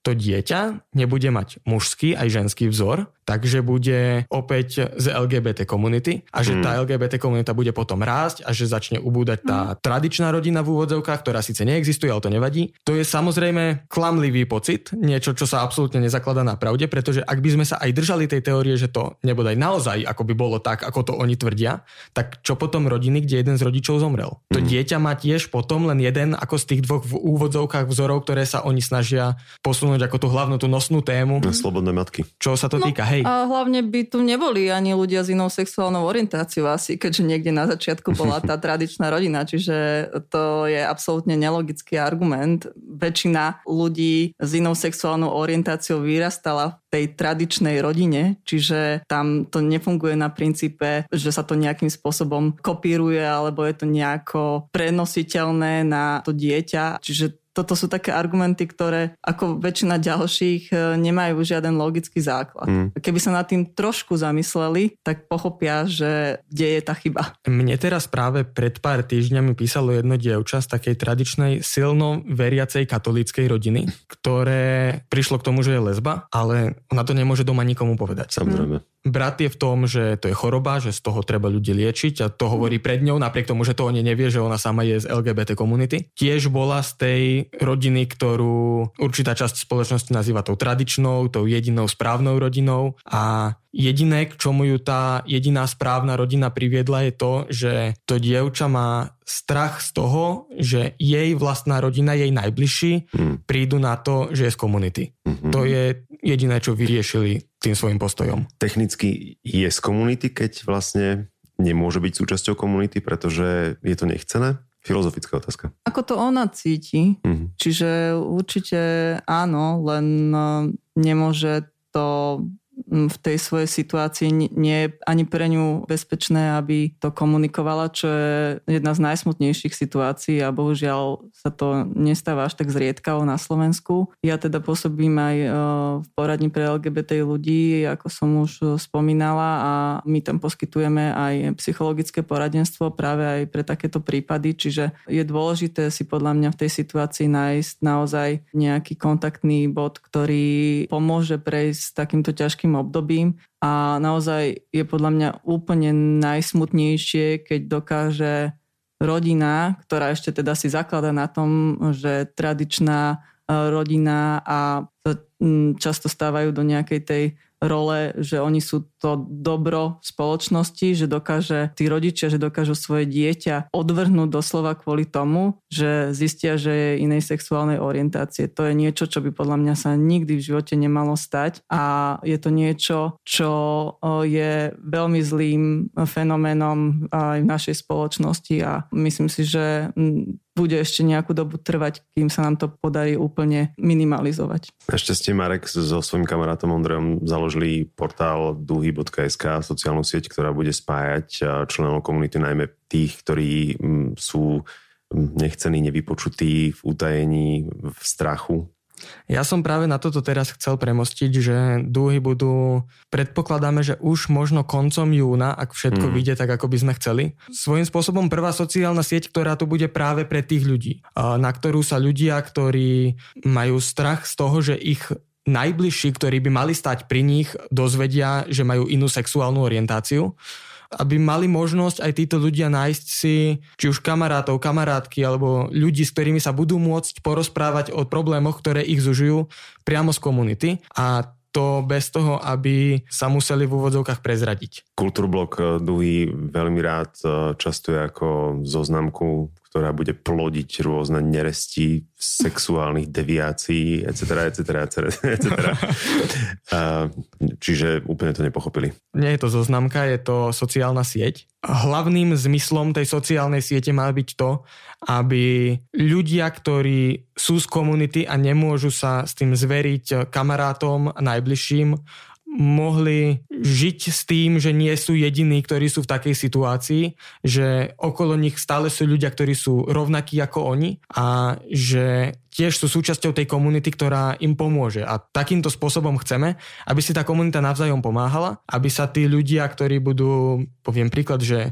to dieťa nebude mať mužský aj ženský vzor, takže bude opäť z LGBT komunity a že tá LGBT komunita bude potom rásť a že začne ubúdať tá tradičná rodina v úvodzovkách, ktorá síce neexistuje, ale to nevadí. To je samozrejme klamlivý pocit, niečo, čo sa absolútne nezakladá na pravde, pretože ak by sme sa aj držali tej teórie, že to nebodaj naozaj ako by bolo tak, ako to oni tvrdia, tak čo potom rodiny, kde jeden z rodičov zomrel? To dieťa má tiež potom len jeden ako z tých dvoch v úvodzovkách vzorov, ktoré sa oni snažia posunúť ako tú hlavnú, tú nosnú tému. Slobodné matky. Čo sa to týka, hej. A hlavne by tu neboli ani ľudia s inou sexuálnou orientáciou asi, keďže niekde na začiatku bola tá tradičná rodina, čiže to je absolútne nelogický argument. Väčšina ľudí s inou sexuálnou orientáciou vyrastala v tej tradičnej rodine, čiže tam to nefunguje na princípe, že sa to nejakým spôsobom kopíruje, alebo je to nejako prenositeľné na to dieťa, čiže toto sú také argumenty, ktoré ako väčšina ďalších nemajú žiaden logický základ. Keby sa nad tým trošku zamysleli, tak pochopia, že kde je tá chyba. Mne teraz práve pred pár týždňami písalo jedno dievča z takej tradičnej silno veriacej katolíckej rodiny, ktoré prišlo k tomu, že je lesba, ale ona to nemôže doma nikomu povedať. Samozrejme. Brat je v tom, že to je choroba, že z toho treba ľudí liečiť a to hovorí pred ňou, napriek tomu, že to o nej nevie, že ona sama je z LGBT komunity. Tiež bola z tej rodiny, ktorú určitá časť spoločnosti nazýva tou tradičnou, tou jedinou správnou rodinou a jediné, k čomu ju tá jediná správna rodina priviedla je to, že to dievča má strach z toho, že jej vlastná rodina, jej najbližší prídu na to, že je z komunity. To je jediné, čo vyriešili tým svojim postojom. Technicky je z komunity, keď vlastne nemôže byť súčasťou komunity, pretože je to nechcené? Filozofická otázka. Ako to ona cíti, čiže určite áno, len nemôže to v tej svojej situácii nie je ani pre ňu bezpečné, aby to komunikovala, čo je jedna z najsmutnejších situácií a bohužiaľ sa to nestáva až tak zriedkavo na Slovensku. Ja teda pôsobím aj v poradni pre LGBT ľudí, ako som už spomínala a my tam poskytujeme aj psychologické poradenstvo práve aj pre takéto prípady, čiže je dôležité si podľa mňa v tej situácii nájsť naozaj nejaký kontaktný bod, ktorý pomôže prejsť takýmto ťažkým obdobím a naozaj je podľa mňa úplne najsmutnejšie, keď dokáže rodina, ktorá ešte teda si zaklada na tom, že tradičná rodina a často stávajú do nejakej tej role, že oni sú to dobro spoločnosti, že dokáže tí rodičia, že dokážu svoje dieťa odvrhnúť doslova kvôli tomu, že zistia, že je inej sexuálnej orientácie. To je niečo, čo by podľa mňa sa nikdy v živote nemalo stať a je to niečo, čo je veľmi zlým fenoménom aj v našej spoločnosti a myslím si, že bude ešte nejakú dobu trvať, kým sa nám to podarí úplne minimalizovať. Ešte ste, Marek, so svojím kamarátom Ondrejom založili portál duhy.sk, sociálnu sieť, ktorá bude spájať členov komunity, najmä tých, ktorí sú nechcení, nevypočutí, v utajení, v strachu. Ja som práve na toto teraz chcel premostiť, že dúhy budú, predpokladáme, že už možno koncom júna, ak všetko vyjde tak, ako by sme chceli. Svojím spôsobom prvá sociálna sieť, ktorá tu bude práve pre tých ľudí, na ktorú sa ľudia, ktorí majú strach z toho, že ich najbližší, ktorí by mali stať pri nich, dozvedia, že majú inú sexuálnu orientáciu, aby mali možnosť aj títo ľudia nájsť si či už kamarátov, kamarátky alebo ľudí, s ktorými sa budú môcť porozprávať o problémoch, ktoré ich zužujú priamo z komunity a to bez toho, aby sa museli v úvodzovkách prezradiť. Kulturblok Duhy veľmi rád častuje ako zoznamku, ktorá bude plodiť rôzne neresti sexuálnych deviácií, etc. Čiže úplne to nepochopili. Nie je to zoznamka, je to sociálna sieť. Hlavným zmyslom tej sociálnej siete má byť to, aby ľudia, ktorí sú z komunity a nemôžu sa s tým zveriť kamarátom a najbližším, mohli žiť s tým, že nie sú jediní, ktorí sú v takej situácii, že okolo nich stále sú ľudia, ktorí sú rovnakí ako oni a že tiež sú súčasťou tej komunity, ktorá im pomôže. A takýmto spôsobom chceme, aby si tá komunita navzájom pomáhala, aby sa tí ľudia, ktorí budú, poviem príklad, že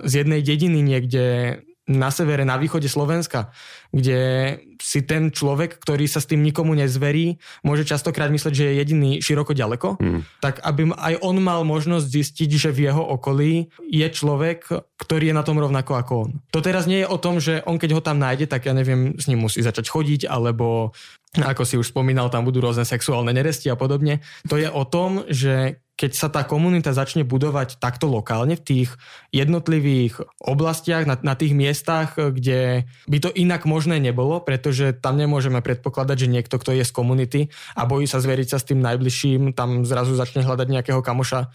z jednej dediny niekde na severe, na východe Slovenska, kde si ten človek, ktorý sa s tým nikomu nezverí, môže častokrát mysleť, že je jediný široko ďaleko, tak aby aj on mal možnosť zistiť, že v jeho okolí je človek, ktorý je na tom rovnako ako on. To teraz nie je o tom, že on keď ho tam nájde, tak ja neviem, s ním musí začať chodiť, alebo ako si už spomínal, tam budú rôzne sexuálne neresti a podobne. To je o tom, že keď sa tá komunita začne budovať takto lokálne v tých jednotlivých oblastiach, na tých miestach, kde by to inak možné nebolo, pretože tam nemôžeme predpokladať, že niekto, kto je z komunity a bojí sa zveriť sa s tým najbližším, tam zrazu začne hľadať nejakého kamoša,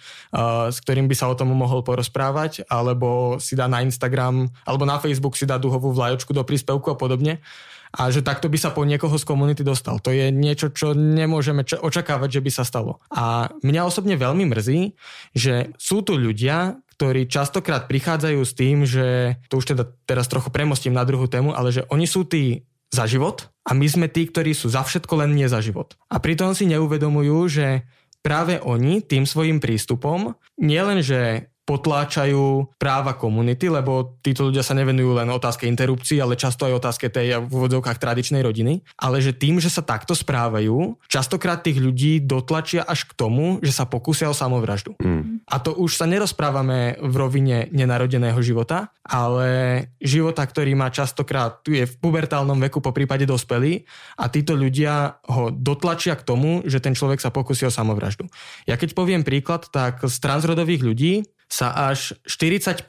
s ktorým by sa o tom mohol porozprávať, alebo si dá na Instagram, alebo na Facebook si dá duhovú vlajočku do príspevku a podobne. A že takto by sa po niekoho z komunity dostal. To je niečo, čo nemôžeme očakávať, že by sa stalo. A mňa osobne veľmi mrzí, že sú tu ľudia, ktorí častokrát prichádzajú s tým, že to už teda teraz trochu premostím na druhú tému, ale že oni sú tí za život a my sme tí, ktorí sú za všetko, len nie za život. A pritom si neuvedomujú, že práve oni tým svojim prístupom nielenže potláčajú práva komunity, lebo títo ľudia sa nevenujú len otázke interrupcií, ale často aj otázke tej v úvodzovkách tradičnej rodiny. Ale že tým, že sa takto správajú, častokrát tých ľudí dotlačia až k tomu, že sa pokúsia o samovraždu. A to už sa nerozprávame v rovine nenarodeného života, ale života, ktorý má častokrát, tu je v pubertálnom veku, po prípade dospelý, a títo ľudia ho dotlačia k tomu, že ten človek sa pokúsi o samovraždu. Ja keď poviem príklad, tak z transrodových ľudí sa až 40%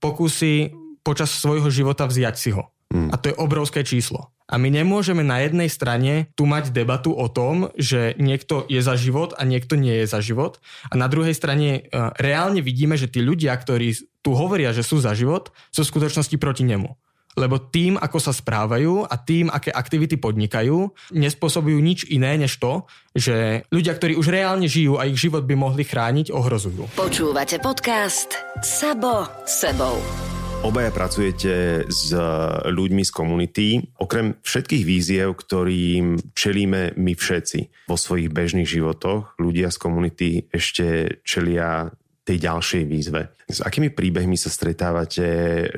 pokúsi počas svojho života vziať si ho. A to je obrovské číslo. A my nemôžeme na jednej strane tu mať debatu o tom, že niekto je za život a niekto nie je za život. A na druhej strane reálne vidíme, že tí ľudia, ktorí tu hovoria, že sú za život, sú v skutočnosti proti nemu. Lebo tým, ako sa správajú a tým, aké aktivity podnikajú, nespôsobujú nič iné než to, že ľudia, ktorí už reálne žijú a ich život by mohli chrániť, ohrozujú. Počúvate podcast Sabo sebou. Obaja pracujete s ľuďmi z komunity. Okrem všetkých víziev, ktorým čelíme my všetci vo svojich bežných životoch, ľudia z komunity ešte čelia tej ďalšej výzve. S akými príbehmi sa stretávate?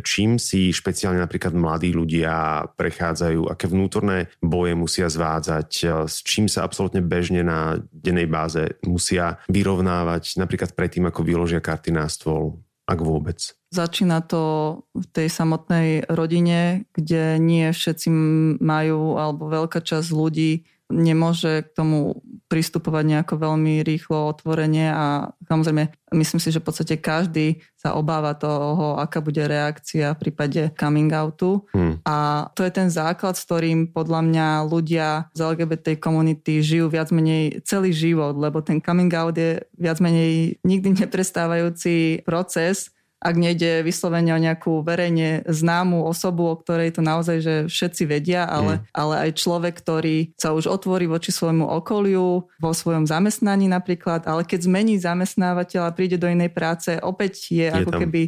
Čím si špeciálne napríklad mladí ľudia prechádzajú? Aké vnútorné boje musia zvádzať? S čím sa absolútne bežne na dennej báze musia vyrovnávať? Napríklad predtým, ako vyložia karty na stôl? ak vôbec? Začína to v tej samotnej rodine, kde nie všetci majú, alebo veľká časť ľudí nemôže k tomu pristupovať nejako veľmi rýchlo, otvorene a samozrejme, myslím si, že v podstate každý sa obáva toho, aká bude reakcia v prípade coming outu. A to je ten základ, s ktorým podľa mňa ľudia z LGBT komunity žijú viac menej celý život, lebo ten coming out je viac menej nikdy neprestávajúci proces, ak nejde vyslovene o nejakú verejne známu osobu, o ktorej to naozaj že všetci vedia, ale aj človek, ktorý sa už otvorí voči svojmu okoliu, vo svojom zamestnaní napríklad, ale keď zmení zamestnávateľa, príde do inej práce, opäť je ako tam keby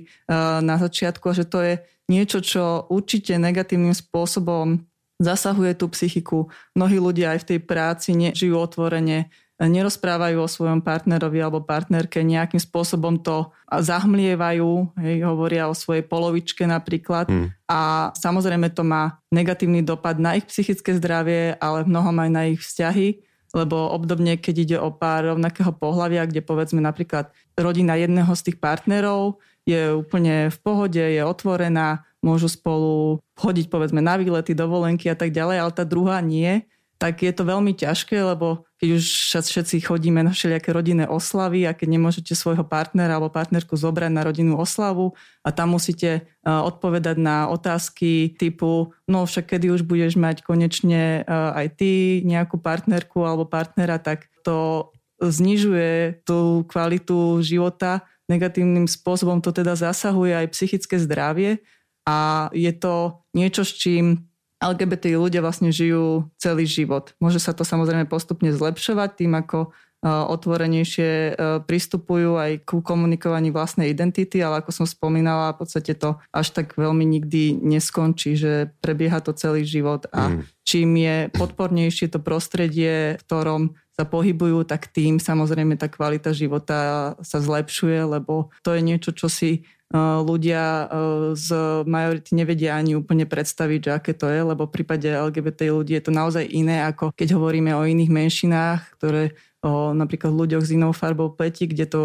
na začiatku, že to je niečo, čo určite negatívnym spôsobom zasahuje tú psychiku. Mnohí ľudia aj v tej práci nežijú otvorene, nerozprávajú o svojom partnerovi alebo partnerke, nejakým spôsobom to zahmlievajú, hej, hovoria o svojej polovičke napríklad. A samozrejme to má negatívny dopad na ich psychické zdravie, ale mnohom aj na ich vzťahy, lebo obdobne, keď ide o pár rovnakého pohlavia, kde povedzme napríklad rodina jedného z tých partnerov je úplne v pohode, je otvorená, môžu spolu chodiť povedzme na výlety, dovolenky a tak ďalej, ale tá druhá nie, tak je to veľmi ťažké, lebo keď už všetci chodíme na všelijaké rodinné oslavy a keď nemôžete svojho partnera alebo partnerku zobrať na rodinnú oslavu a tam musíte odpovedať na otázky typu, no však kedy už budeš mať konečne aj ty nejakú partnerku alebo partnera, tak to znižuje tú kvalitu života. Negatívnym spôsobom to teda zasahuje aj psychické zdravie a je to niečo, s čím LGBT ľudia vlastne žijú celý život. Môže sa to samozrejme postupne zlepšovať tým, ako otvorenejšie pristupujú aj ku komunikovaní vlastnej identity, ale ako som spomínala, v podstate to až tak veľmi nikdy neskončí, že prebieha to celý život a čím je podpornejšie to prostredie, v ktorom sa pohybujú, tak tým samozrejme tá kvalita života sa zlepšuje, lebo to je niečo, čo si ľudia z majority nevedia ani úplne predstaviť, že aké to je, lebo v prípade LGBT ľudí je to naozaj iné, ako keď hovoríme o iných menšinách, ktoré o napríklad ľuďoch s inou farbou pleti, kde to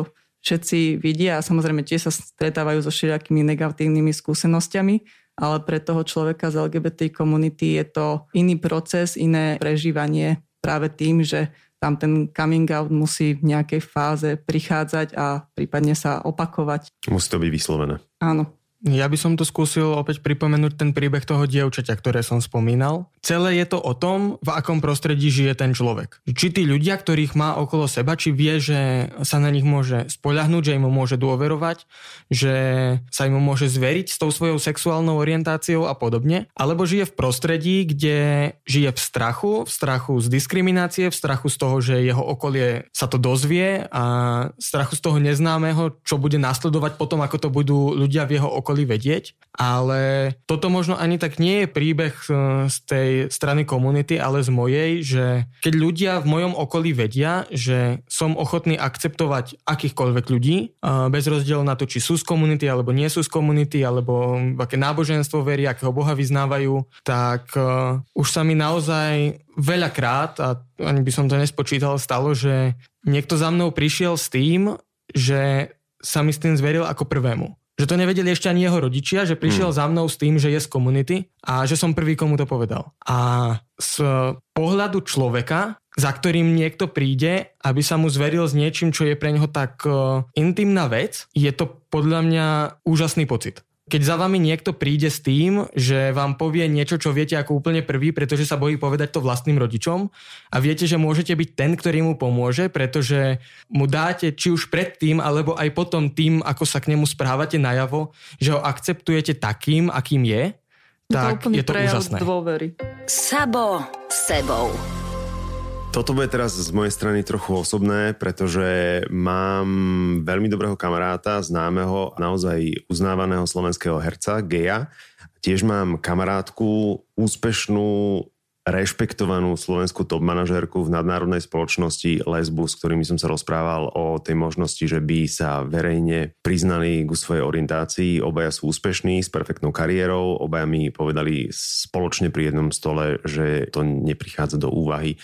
všetci vidia a samozrejme tie sa stretávajú so všelijakými negatívnymi skúsenosťami, ale pre toho človeka z LGBT komunity je to iný proces, iné prežívanie práve tým, že tam ten coming out musí v nejakej fáze prichádzať a prípadne sa opakovať. Musí to byť vyslovené. Áno. Ja by som to skúsil opäť pripomenúť ten príbeh toho dievčaťa, ktoré som spomínal. Celé je to o tom, v akom prostredí žije ten človek. Či tí ľudia, ktorých má okolo seba, či vie, že sa na nich môže spoľahnúť, že im môže dôverovať, že sa im môže zveriť s tou svojou sexuálnou orientáciou a podobne, alebo žije v prostredí, kde žije v strachu z diskriminácie, v strachu z toho, že jeho okolie sa to dozvie a strachu z toho neznámeho, čo bude nasledovať potom, ako to budú ľudia v jeho okolí vedieť, ale toto možno ani tak nie je príbeh z tej strany komunity, ale z mojej, že keď ľudia v mojom okolí vedia, že som ochotný akceptovať akýchkoľvek ľudí, bez rozdielu na to, či sú z komunity, alebo nie sú z komunity, alebo aké náboženstvo verí, akého boha vyznávajú, tak už sa mi naozaj veľakrát, a ani by som to nespočítal, stalo, že niekto za mnou prišiel s tým, že sa mi s tým zveril ako prvému. Že to nevedeli ešte ani jeho rodičia, že prišiel za mnou s tým, že je z komunity a že som prvý, komu to povedal. A z pohľadu človeka, za ktorým niekto príde, aby sa mu zveril s niečím, čo je pre neho tak intimná vec, je to podľa mňa úžasný pocit. Keď za vami niekto príde s tým, že vám povie niečo, čo viete ako úplne prvý, pretože sa bojí povedať to vlastným rodičom a viete, že môžete byť ten, ktorý mu pomôže, pretože mu dáte či už predtým, alebo aj potom tým, ako sa k nemu správate najavo, že ho akceptujete takým, akým je, tak je to úžasné. Dôvery. Sabo sebou. Toto bude teraz z mojej strany trochu osobné, pretože mám veľmi dobrého kamaráta, známeho, naozaj uznávaného slovenského herca, geja. Tiež mám kamarátku, úspešnú, rešpektovanú slovenskú top manažérku v nadnárodnej spoločnosti lesbu, s ktorými som sa rozprával o tej možnosti, že by sa verejne priznali ku svojej orientácii. Obaja sú úspešní, s perfektnou kariérou, obaja mi povedali spoločne pri jednom stole, že to neprichádza do úvahy.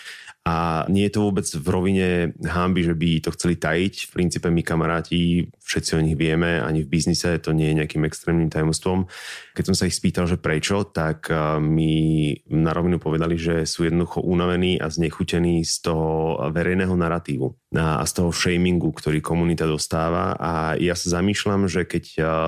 A nie je to vôbec v rovine hanby, že by to chceli tajiť. V princípe my kamaráti, všetci o nich vieme, ani v biznise to nie je nejakým extrémnym tajomstvom. Keď som sa ich spýtal, že prečo, tak mi na rovinu povedali, že sú jednoducho unavení a znechutení z toho verejného naratívu a z toho shamingu, ktorý komunita dostáva. A ja sa zamýšľam, že keď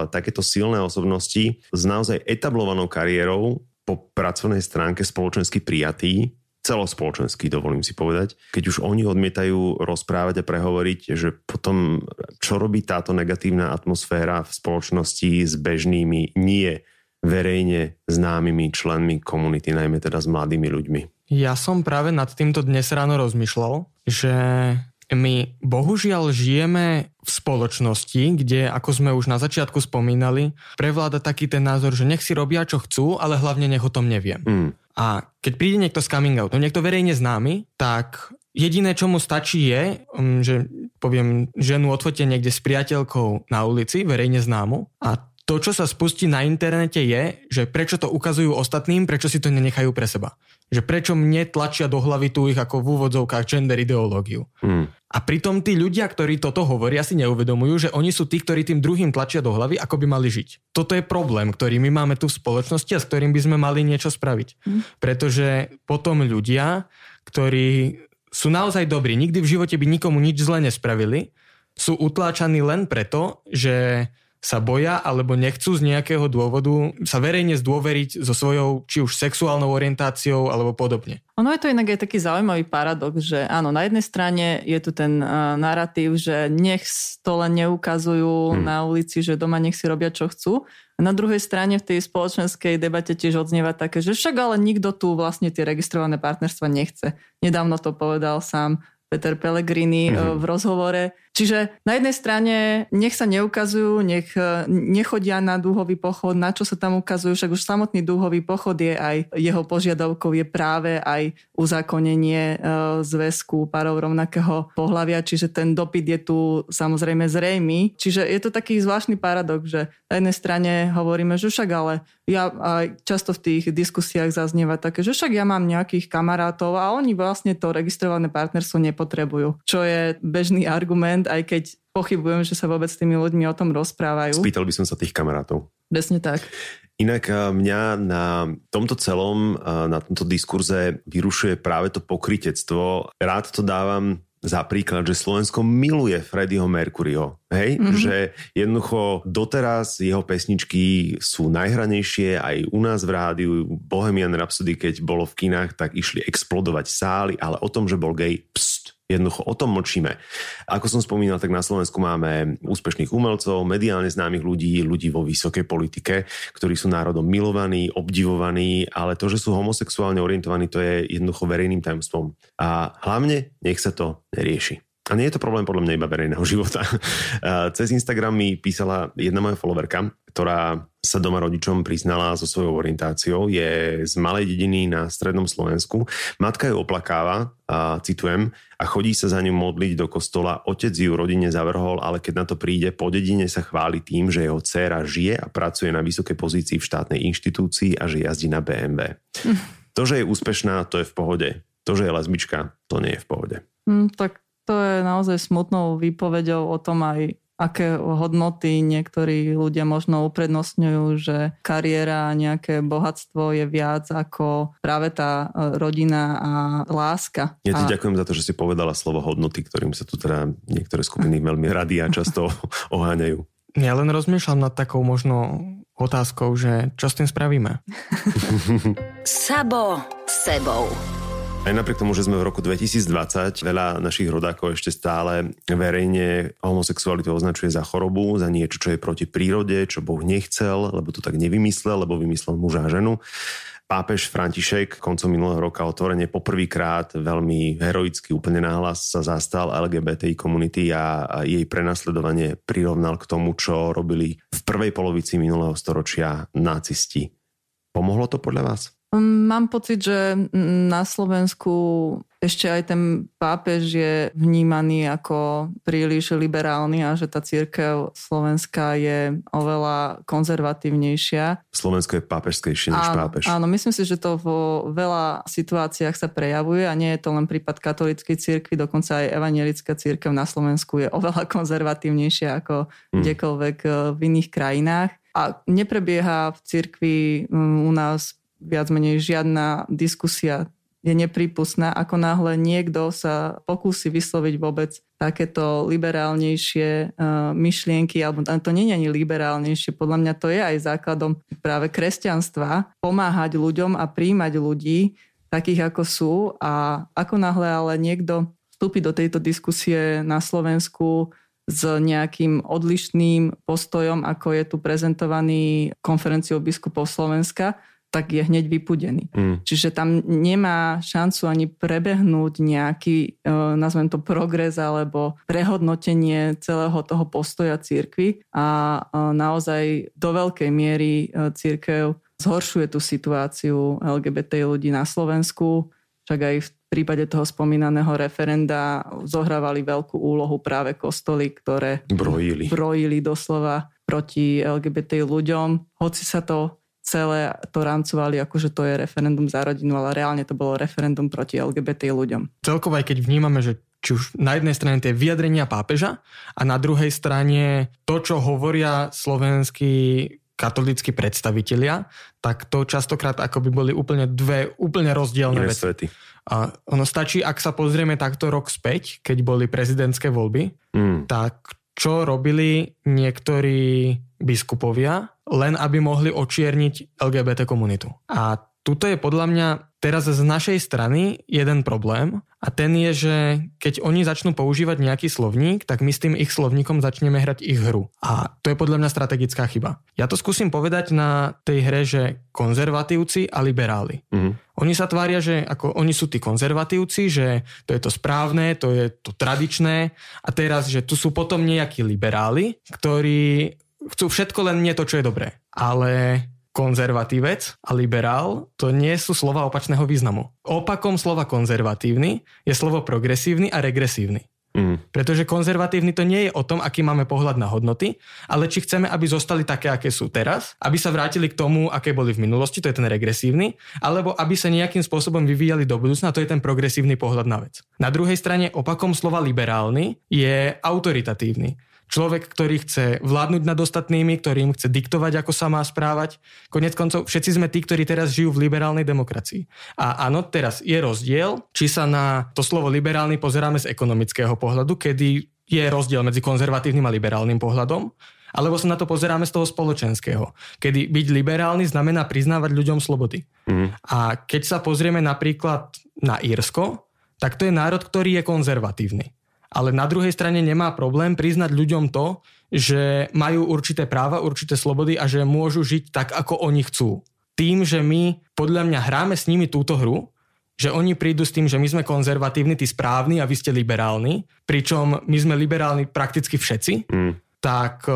takéto silné osobnosti s naozaj etablovanou kariérou po pracovnej stránke spoločensky prijatí, celospoločenský, dovolím si povedať. Keď už oni odmietajú rozprávať a prehovoriť, že potom, čo robí táto negatívna atmosféra v spoločnosti s bežnými, nie verejne známymi členmi komunity, najmä teda s mladými ľuďmi. Ja som práve nad týmto dnes ráno rozmýšľal, že my bohužiaľ žijeme v spoločnosti, kde, ako sme už na začiatku spomínali, prevláda taký ten názor, že nech si robia, čo chcú, ale hlavne nech o tom nevie. A keď príde niekto z coming outu, niekto verejne známy, tak jediné, čo mu stačí je, že poviem, ženu odfotie niekde s priateľkou na ulici, verejne známu, a to, čo sa spustí na internete je, že prečo to ukazujú ostatným, prečo si to nenechajú pre seba. Že prečo mne tlačia do hlavy tú ich ako v úvodzovkách gender ideológiu. A pritom tí ľudia, ktorí toto hovoria, si neuvedomujú, že oni sú tí, ktorí tým druhým tlačia do hlavy, ako by mali žiť. Toto je problém, ktorý my máme tu v spoločnosti a s ktorým by sme mali niečo spraviť. Pretože potom ľudia, ktorí sú naozaj dobrí, nikdy v živote by nikomu nič zle nespravili, sú utláčaní len preto, že sa boja alebo nechcú z nejakého dôvodu sa verejne zdôveriť so svojou či už sexuálnou orientáciou alebo podobne. Ono je to inak aj taký zaujímavý paradox, že áno, na jednej strane je tu ten narratív, že nech to len neukazujú na ulici, že doma nech si robia čo chcú. A na druhej strane v tej spoločenskej debate tiež odznieva také, že však ale nikto tu vlastne tie registrované partnerstva nechce. Nedávno to povedal sám Peter Pellegrini v rozhovore. Čiže na jednej strane nech sa neukazujú, nech nechodia na dúhový pochod, na čo sa tam ukazujú, však už samotný dúhový pochod je aj, jeho požiadavkou je práve aj uzákonenie zväzku párov rovnakého pohlavia, čiže ten dopyt je tu samozrejme zrejmý. Čiže je to taký zvláštny paradox, že na jednej strane hovoríme, že však ale ja aj často v tých diskusiách zaznieva také, že však ja mám nejakých kamarátov a oni vlastne to registrované partnerstvo nepotrebujú, čo je bežný argument, aj keď pochybujem, že sa vôbec s tými ľuďmi o tom rozprávajú. Spýtal by som sa tých kamarátov. Presne tak. Inak mňa na tomto celom, na tomto diskurze vyrušuje práve to pokrytectvo. Rád to dávam za príklad, že Slovensko miluje Freddieho Mercuryho. Hej? Že jednoducho doteraz jeho pesničky sú najhranejšie aj u nás v rádiu. Bohemian Rhapsody, keď bolo v kinách, tak išli explodovať sály, ale o tom, že bol gej, jednoducho o tom mlčíme. Ako som spomínal, tak na Slovensku máme úspešných umelcov, mediálne známych ľudí, ľudí vo vysokej politike, ktorí sú národom milovaní, obdivovaní, ale to, že sú homosexuálne orientovaní, to je jednoducho verejným tajomstvom. A hlavne nech sa to nerieši. A nie je to problém podľa mňa iba verejného života. Cez Instagram mi písala jedna moja followerka, ktorá sa doma rodičom priznala so svojou orientáciou. Je z malej dediny na strednom Slovensku. Matka ju oplakáva, a citujem, a chodí sa za ňu modliť do kostola. Otec ju rodine zavrhol, ale keď na to príde, po dedine sa chváli tým, že jeho dcéra žije a pracuje na vysokej pozícii v štátnej inštitúcii a že jazdí na BMW. To, že je úspešná, to je v pohode. To, že je lesbička, to nie je v pohode. Tak to je naozaj smutnou výpovedou o tom aj, aké hodnoty niektorí ľudia možno uprednostňujú, že kariéra a nejaké bohatstvo je viac ako práve tá rodina a láska. Ja ti ďakujem za to, že si povedala slovo hodnoty, ktorým sa tu teda niektoré skupiny veľmi radi a často oháňajú. Ja len rozmýšľam nad takou možno otázkou, že čo s tým spravíme? Sabo sebou. Aj napriek tomu, že sme v roku 2020, veľa našich rodákov ešte stále verejne homosexualitu označuje za chorobu, za niečo, čo je proti prírode, čo Boh nechcel, lebo to tak nevymyslel, lebo vymyslel muža a ženu. Pápež František koncom minulého roka otvorene poprvýkrát veľmi heroicky úplne nahlas sa zastal LGBTI komunity a jej prenasledovanie prirovnal k tomu, čo robili v prvej polovici minulého storočia nacisti. Pomohlo to podľa vás? Mám pocit, že na Slovensku ešte aj ten pápež je vnímaný ako príliš liberálny a že tá cirkev slovenská je oveľa konzervatívnejšia. Slovensko je pápežskejšie než pápež. Áno, myslím si, že to vo veľa situáciách sa prejavuje a nie je to len prípad katolíckej cirkvi, dokonca aj evanjelická cirkev na Slovensku je oveľa konzervatívnejšia ako kdekoľvek v iných krajinách. A neprebieha v cirkvi u nás viac menej žiadna diskusia, je neprípustná, ako náhle niekto sa pokúsi vysloviť vôbec takéto liberálnejšie myšlienky, alebo to nie je ani liberálnejšie, podľa mňa to je aj základom práve kresťanstva, pomáhať ľuďom a prijímať ľudí takých ako sú, a ako náhle ale niekto vstúpi do tejto diskusie na Slovensku s nejakým odlišným postojom, ako je tu prezentovaný Konferenciou biskupov Slovenska, tak je hneď vypudený. Čiže tam nemá šancu ani prebehnúť nejaký, nazvem to progres alebo prehodnotenie celého toho postoja cirkvi a naozaj do veľkej miery cirkev zhoršuje tú situáciu LGBT ľudí na Slovensku, však aj v prípade toho spomínaného referenda zohrávali veľkú úlohu práve kostoly, ktoré brojili doslova proti LGBT ľuďom, hoci sa to celé to rancovali, akože to je referendum za rodinu, ale reálne to bolo referendum proti LGBT ľuďom. Celkovo aj keď vnímame, že či už na jednej strane tie vyjadrenia pápeža a na druhej strane to, čo hovoria slovenskí katolíckí predstavitelia, tak to častokrát ako by boli dve úplne rozdielne veci. A ono stačí, ak sa pozrieme takto rok späť, keď boli prezidentské voľby, tak čo robili niektorí biskupovia, len aby mohli očierniť LGBT komunitu. A tuto je podľa mňa teraz z našej strany jeden problém a ten je, že keď oni začnú používať nejaký slovník, tak my s tým ich slovníkom začneme hrať ich hru. A to je podľa mňa strategická chyba. Ja to skúsim povedať na tej hre, že konzervatívci a liberáli. Oni sa tvária, že ako oni sú tí konzervatívci, že to je to správne, to je to tradičné a teraz, že tu sú potom nejakí liberáli, ktorí chcú všetko, len nie to, čo je dobré. Ale konzervatívec a liberál, to nie sú slova opačného významu. Opakom slova konzervatívny je slovo progresívny a regresívny. Pretože konzervatívny to nie je o tom, aký máme pohľad na hodnoty, ale či chceme, aby zostali také, aké sú teraz, aby sa vrátili k tomu, aké boli v minulosti, to je ten regresívny, alebo aby sa nejakým spôsobom vyvíjali do budúcna, to je ten progresívny pohľad na vec. Na druhej strane opakom slova liberálny je autoritatívny. Človek, ktorý chce vládnuť nad ostatnými, ktorým chce diktovať, ako sa má správať. Koniec koncov, všetci sme tí, ktorí teraz žijú v liberálnej demokracii. A áno, teraz je rozdiel, či sa na to slovo liberálny pozeráme z ekonomického pohľadu, kedy je rozdiel medzi konzervatívnym a liberálnym pohľadom, alebo sa na to pozeráme z toho spoločenského, kedy byť liberálny znamená priznávať ľuďom slobody. A keď sa pozrieme napríklad na Írsko, tak to je národ, ktorý je konzervatívny. Ale na druhej strane nemá problém priznať ľuďom to, že majú určité práva, určité slobody a že môžu žiť tak, ako oni chcú. Tým, že my podľa mňa hráme s nimi túto hru, že oni prídu s tým, že my sme konzervatívni, tí správni a vy ste liberálni, pričom my sme liberálni prakticky všetci, tak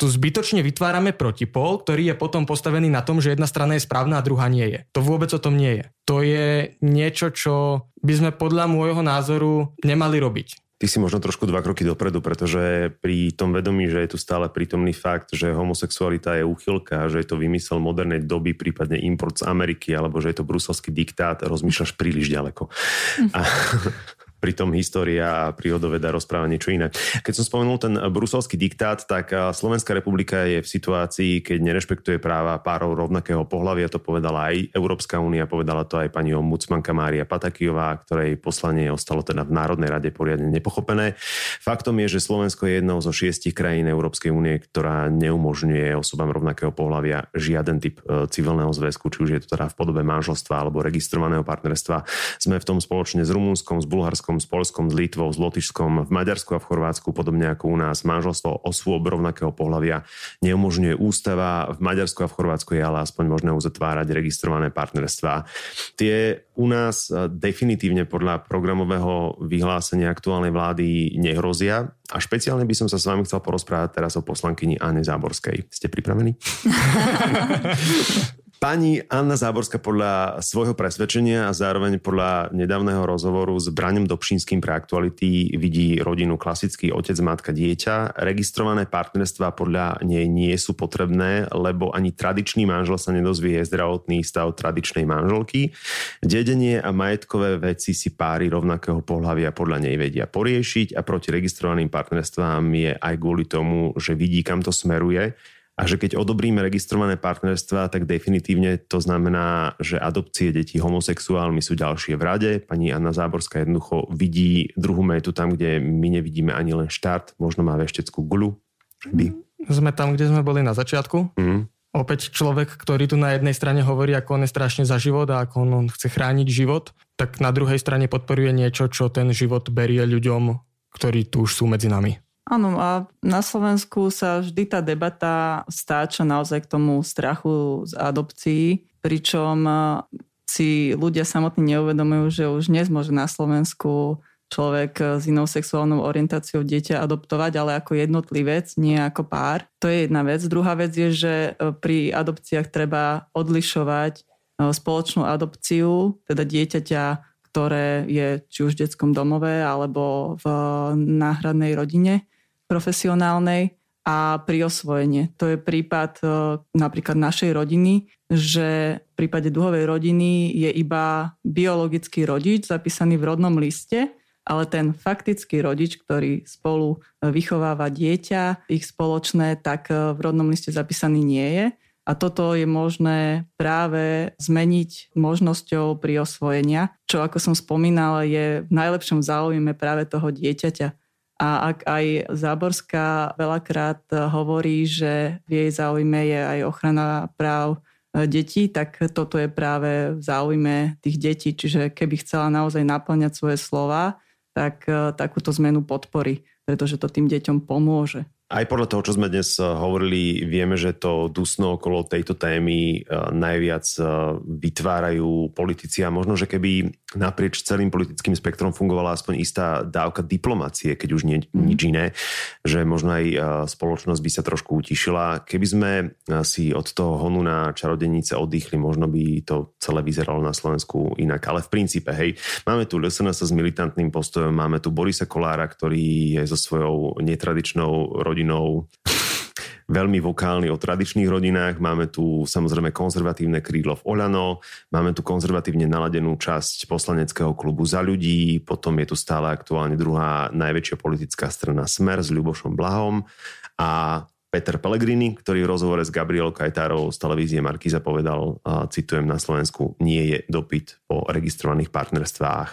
tu zbytočne vytvárame protipol, ktorý je potom postavený na tom, že jedna strana je správna a druhá nie je. To vôbec o tom nie je. To je niečo, čo by sme podľa môjho názoru nemali robiť. Ty si možno trošku dva kroky dopredu, pretože pri tom vedomí, že je tu stále prítomný fakt, že homosexualita je úchylka, že je to vymysel modernej doby, prípadne import z Ameriky, alebo že je to bruselský diktát, rozmýšľaš príliš ďaleko. A pritom história a prírodoveda rozpráva niečo inak. Keď som spomenul ten bruselský diktát, tak Slovenská republika je v situácii, keď nerešpektuje práva párov rovnakého pohlavia, to povedala aj Európska únia, povedala to aj pani ombudsmanka Mária Patakyová, ktorej poslanie ostalo teda v Národnej rade poriadne nepochopené. Faktom je, že Slovensko je jednou zo 6 krajín Európskej únie, ktorá neumožňuje osobám rovnakého pohlavia žiaden typ civilného zväzku, či už je to teda v podobe manželstva alebo registrovaného partnerstva. Sme v tom spoločne s Rumunskom, s Bulharskom, s Poľskom, s Litvou, s Lotyšskom, v Maďarsku a v Chorvátsku, podobne ako u nás, manželstvo osôb rovnakého pohlavia neumožňuje ústava. V Maďarsku a v Chorvátsku je ale aspoň možné uzatvárať registrované partnerstvá. Tie u nás definitívne podľa programového vyhlásenia aktuálnej vlády nehrozia. A špeciálne by som sa s vami chcel porozprávať teraz o poslankyni Anne Záborskej. Ste pripravení? Pani Anna Záborská podľa svojho presvedčenia a zároveň podľa nedávneho rozhovoru s Braňom Dobšinským pre Aktuality vidí rodinu klasický otec, matka, dieťa. Registrované partnerstvá podľa nej nie sú potrebné, lebo ani tradičný manžel sa nedozvie zdravotný stav tradičnej manželky. Dedenie a majetkové veci si páry rovnakého pohlavia podľa nej vedia poriešiť a proti registrovaným partnerstvám je aj kvôli tomu, že vidí, kam to smeruje. A že keď odobríme registrované partnerstvá, tak definitívne to znamená, že adopcie detí homosexuálmi sú ďalšie v rade. Pani Anna Záborská jednoducho vidí druhú metu tam, kde my nevidíme ani len štart. Možno má vešteckú guľu. Sme tam, kde sme boli na začiatku. Opäť človek, ktorý tu na jednej strane hovorí, ako on je strašne za život a ako on chce chrániť život, tak na druhej strane podporuje niečo, čo ten život berie ľuďom, ktorí tu už sú medzi nami. Áno, a na Slovensku sa vždy tá debata stáča naozaj k tomu strachu z adopcií, pričom si ľudia samotní neuvedomujú, že už dnes môže na Slovensku človek s inou sexuálnou orientáciou dieťa adoptovať, ale ako jednotlivec, nie ako pár. To je jedna vec. Druhá vec je, že pri adopciách treba odlišovať spoločnú adopciu, teda dieťaťa, ktoré je či už v detskom domove alebo v náhradnej rodine profesionálnej, a pri osvojenie. To je prípad napríklad našej rodiny, že v prípade duhovej rodiny je iba biologický rodič zapísaný v rodnom liste, ale ten faktický rodič, ktorý spolu vychováva dieťa, ich spoločné, tak v rodnom liste zapísaný nie je. A toto je možné práve zmeniť možnosťou pri osvojenia, čo, ako som spomínala, je v najlepšom záujme práve toho dieťaťa. A ak aj Záborská veľakrát hovorí, že v jej záujme je aj ochrana práv detí, tak toto je práve v záujme tých detí. Čiže keby chcela naozaj napĺňať svoje slova, tak takúto zmenu podporí, pretože to tým deťom pomôže. Aj podľa toho, čo sme dnes hovorili, vieme, že to dusno okolo tejto témy najviac vytvárajú politici a možno, že keby naprieč celým politickým spektrom fungovala aspoň istá dávka diplomacie, keď už nič iné, že možno aj spoločnosť by sa trošku utišila. Keby sme si od toho honu na čarodenice oddychli, možno by to celé vyzeralo na Slovensku inak. Ale v princípe, hej, máme tu LSNS s militantným postojom, máme tu Borisa Kolára, ktorý je so svojou netradičnou rodinou veľmi vokálny o tradičných rodinách. Máme tu samozrejme konzervatívne krídlo v Olano, máme tu konzervatívne naladenú časť Poslaneckého klubu za ľudí, potom je tu stále aktuálne druhá najväčšia politická strana Smer s Ľubošom Blahom a Peter Pellegrini, ktorý v rozhovore s Gabrielou Kajtárovou z televízie Markíza povedal, citujem, na Slovensku nie je dopyt po registrovaných partnerstvách.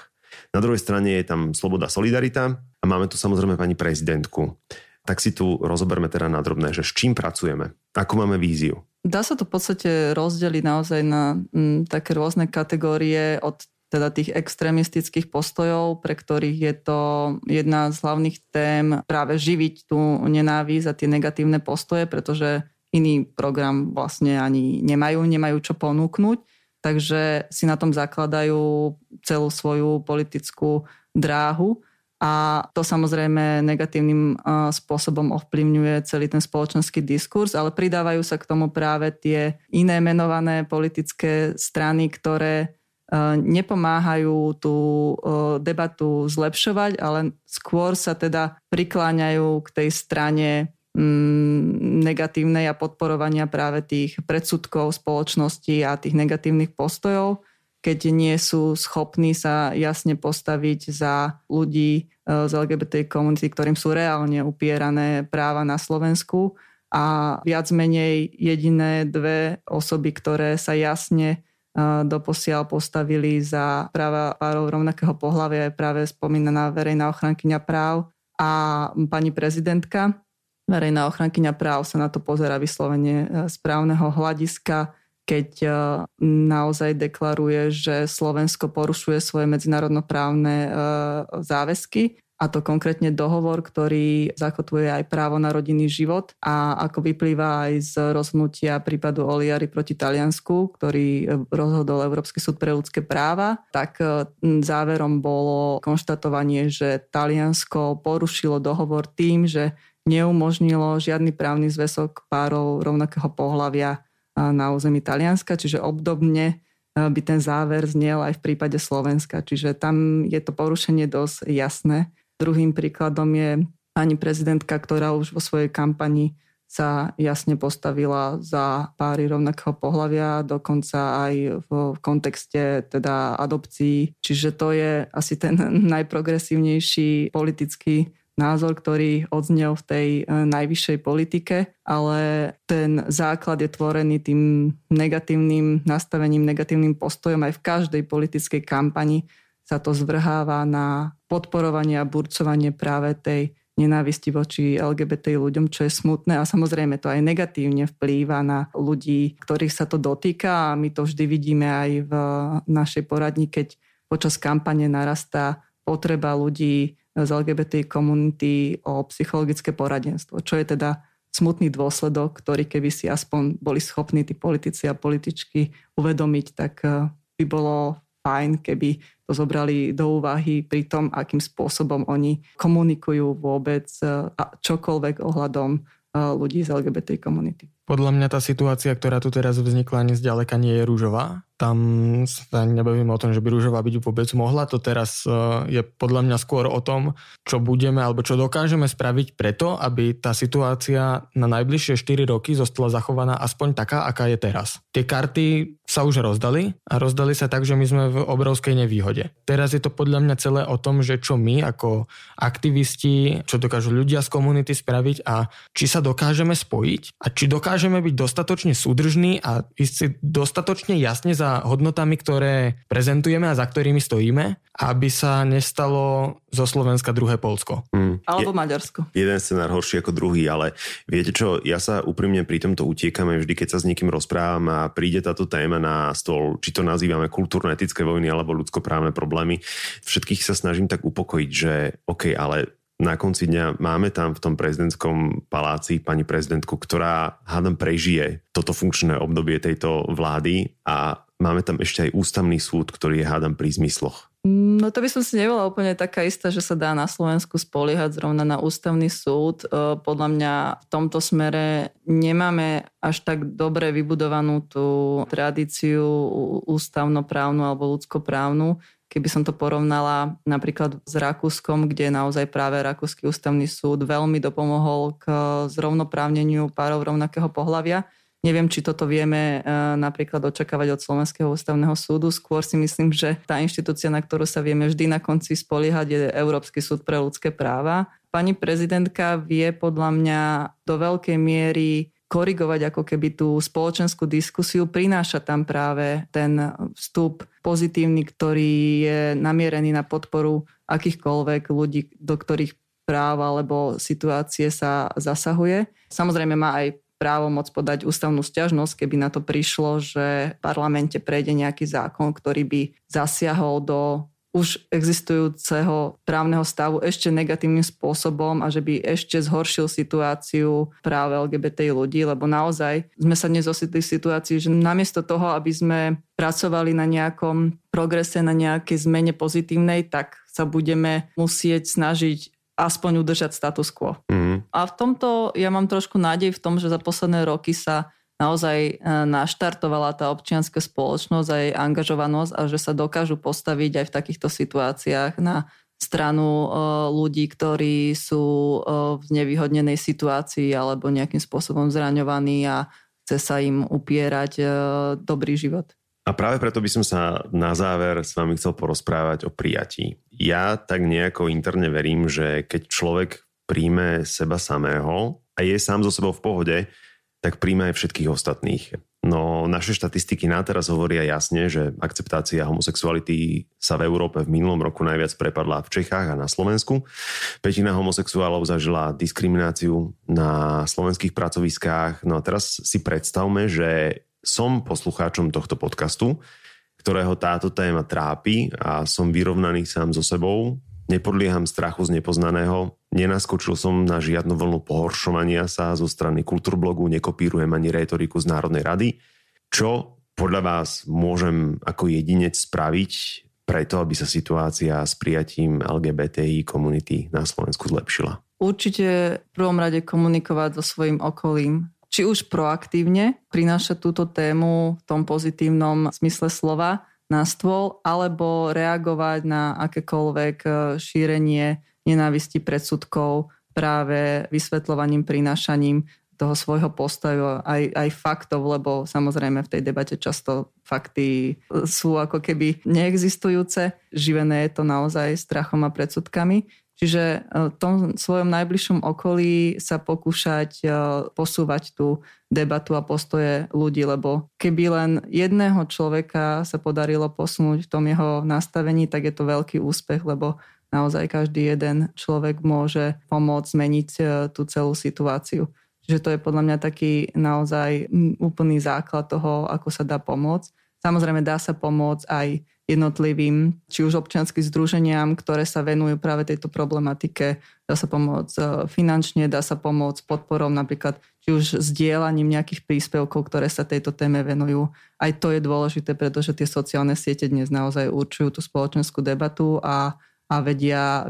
Na druhej strane je tam sloboda, solidarita a máme tu samozrejme pani prezidentku. Tak si tu rozoberme teda na drobné, že s čím pracujeme, ako máme víziu. Dá sa to v podstate rozdeliť naozaj na také rôzne kategórie od teda tých extrémistických postojov, pre ktorých je to jedna z hlavných tém práve živiť tú nenávisť a tie negatívne postoje, pretože iný program vlastne ani nemajú čo ponúknuť, takže si na tom zakladajú celú svoju politickú dráhu. A to samozrejme negatívnym spôsobom ovplyvňuje celý ten spoločenský diskurs, ale pridávajú sa k tomu práve tie iné menované politické strany, ktoré nepomáhajú tú debatu zlepšovať, ale skôr sa teda prikláňajú k tej strane negatívnej a podporovania práve tých predsudkov spoločnosti a tých negatívnych postojov, keď nie sú schopní sa jasne postaviť za ľudí z LGBT komunity, ktorým sú reálne upierané práva na Slovensku. A viac menej jediné dve osoby, ktoré sa jasne doposiaľ postavili za práva párov rovnakého pohlavia, je práve spomínaná verejná ochrankyňa práv a pani prezidentka. Verejná ochrankyňa práv sa na to pozerá vyslovene správneho hľadiska, keď naozaj deklaruje, že Slovensko porušuje svoje medzinárodnoprávne záväzky, a to konkrétne dohovor, ktorý zakotvuje aj právo na rodinný život, a ako vyplýva aj z rozhodnutia prípadu Oliari proti Taliansku, ktorý rozhodol Európsky súd pre ľudské práva, tak záverom bolo konštatovanie, že Taliansko porušilo dohovor tým, že neumožnilo žiadny právny zväzok párov rovnakého pohlavia na území Talianska, čiže obdobne by ten záver znel aj v prípade Slovenska. Čiže tam je to porušenie dosť jasné. Druhým príkladom je pani prezidentka, ktorá už vo svojej kampani sa jasne postavila za páry rovnakého pohlavia, dokonca aj v kontexte teda adopcií. Čiže to je asi ten najprogresívnejší politický názor, ktorý odznel v tej najvyššej politike, ale ten základ je tvorený tým negatívnym nastavením, negatívnym postojom. Aj v každej politickej kampani sa to zvrháva na podporovanie a burcovanie práve tej nenávisti voči LGBT ľuďom, čo je smutné a samozrejme to aj negatívne vplýva na ľudí, ktorých sa to dotýka a my to vždy vidíme aj v našej poradni, keď počas kampane narastá potreba ľudí z LGBT komunity o psychologické poradenstvo, čo je teda smutný dôsledok, ktorý keby si aspoň boli schopní tí politici a političky uvedomiť, tak by bolo fajn, keby to zobrali do úvahy pri tom, akým spôsobom oni komunikujú vôbec čokoľvek ohľadom ľudí z LGBT komunity. Podľa mňa tá situácia, ktorá tu teraz vznikla, ani zďaleka nie je ružová. Tam sa nebavíme o tom, že by ružová byť vôbec mohla. To teraz je podľa mňa skôr o tom, čo budeme alebo čo dokážeme spraviť preto, aby tá situácia na najbližšie 4 roky zostala zachovaná aspoň taká, aká je teraz. Tie karty sa už rozdali a rozdali sa tak, že my sme v obrovskej nevýhode. Teraz je to podľa mňa celé o tom, že čo my ako aktivisti, čo dokážu ľudia z komunity spraviť a či sa dokážeme spojiť a či dokážeme byť dostatočne súdržní a ísť si dostatočne jasne za hodnotami, ktoré prezentujeme a za ktorými stojíme, aby sa nestalo zo Slovenska druhé Poľsko. Alebo Maďarsko. Jeden scenár horší ako druhý, ale viete čo, ja sa úprimne pri tomto utiekam vždy, keď sa s niekým rozprávam a príde táto téma na stôl, či to nazývame kultúrno-etické vojny alebo ľudskoprávne problémy. Všetkých sa snažím tak upokojiť, že OK, ale na konci dňa máme tam v tom prezidentskom paláci pani prezidentku, ktorá hádam prežije toto funkčné obdobie tejto vlády a máme tam ešte aj ústavný súd, ktorý je hádam pri zmysloch. No to by som si nebola úplne taká istá, že sa dá na Slovensku spoliehať zrovna na ústavný súd. Podľa mňa v tomto smere nemáme až tak dobre vybudovanú tú tradíciu ústavnoprávnu alebo ľudskoprávnu. Keby som to porovnala napríklad s Rakúskom, kde naozaj práve Rakúsky ústavný súd veľmi dopomohol k zrovnoprávneniu párov rovnakého pohlavia. Neviem, či toto vieme napríklad očakávať od Slovenského ústavného súdu. Skôr si myslím, že tá inštitúcia, na ktorú sa vieme vždy na konci spoliehať, je Európsky súd pre ľudské práva. Pani prezidentka vie podľa mňa do veľkej miery korigovať ako keby tú spoločenskú diskusiu, prináša tam práve ten vstup pozitívny, ktorý je namierený na podporu akýchkoľvek ľudí, do ktorých práv alebo situácie sa zasahuje. Samozrejme má aj právo moc podať ústavnú sťažnosť, keby na to prišlo, že v parlamente prejde nejaký zákon, ktorý by zasiahol do už existujúceho právneho stavu ešte negatívnym spôsobom a že by ešte zhoršil situáciu práve LGBT ľudí, lebo naozaj sme sa dnes ocitli v situácii, že namiesto toho, aby sme pracovali na nejakom progrese, na nejakej zmene pozitívnej, tak sa budeme musieť snažiť aspoň udržať status quo. A v tomto ja mám trošku nádej v tom, že za posledné roky sa naozaj naštartovala tá občianska spoločnosť a jej angažovanosť a že sa dokážu postaviť aj v takýchto situáciách na stranu ľudí, ktorí sú v znevýhodnenej situácii alebo nejakým spôsobom zraňovaní a chce sa im upierať dobrý život. A práve preto by som sa na záver s vami chcel porozprávať o prijatí. Ja tak nejako interne verím, že keď človek príjme seba samého a je sám so sebou v pohode, tak príjme aj všetkých ostatných. No naše štatistiky na teraz hovoria jasne, že akceptácia homosexuality sa v Európe v minulom roku najviac prepadla v Čechách a na Slovensku. Petina homosexuálov zažila diskrimináciu na slovenských pracoviskách. No a teraz si predstavme, že som poslucháčom tohto podcastu, ktorého táto téma trápi a som vyrovnaný sám so sebou. Nepodlieham strachu z nepoznaného, nenaskočil som na žiadnu vlnu pohoršovania sa zo strany Kulturblogu, nekopírujem ani rétoriku z Národnej rady. Čo podľa vás môžem ako jedinec spraviť preto, aby sa situácia s prijatím LGBTI komunity na Slovensku zlepšila? Určite v prvom rade komunikovať so svojím okolím. či už proaktívne prináša túto tému v tom pozitívnom zmysle slova na stôl, alebo reagovať na akékoľvek šírenie nenávisti, predsudkov práve vysvetľovaním, prinášaním toho svojho postoju aj faktov, lebo samozrejme v tej debate často fakty sú ako keby neexistujúce. Živené je to naozaj strachom a predsudkami. Čiže v tom svojom najbližšom okolí sa pokúšať posúvať tú debatu a postoje ľudí, lebo keby len jedného človeka sa podarilo posunúť v tom jeho nastavení, tak je to veľký úspech, lebo naozaj každý jeden človek môže pomôcť zmeniť tú celú situáciu. Že to je podľa mňa taký naozaj úplný základ toho, ako sa dá pomôcť. Samozrejme dá sa pomôcť aj jednotlivým, či už občianskym združeniam, ktoré sa venujú práve tejto problematike. Dá sa pomôcť finančne, dá sa pomôcť podporou napríklad, či už zdieľaním nejakých príspevkov, ktoré sa tejto téme venujú. Aj to je dôležité, pretože tie sociálne siete dnes naozaj určujú tú spoločenskú debatu a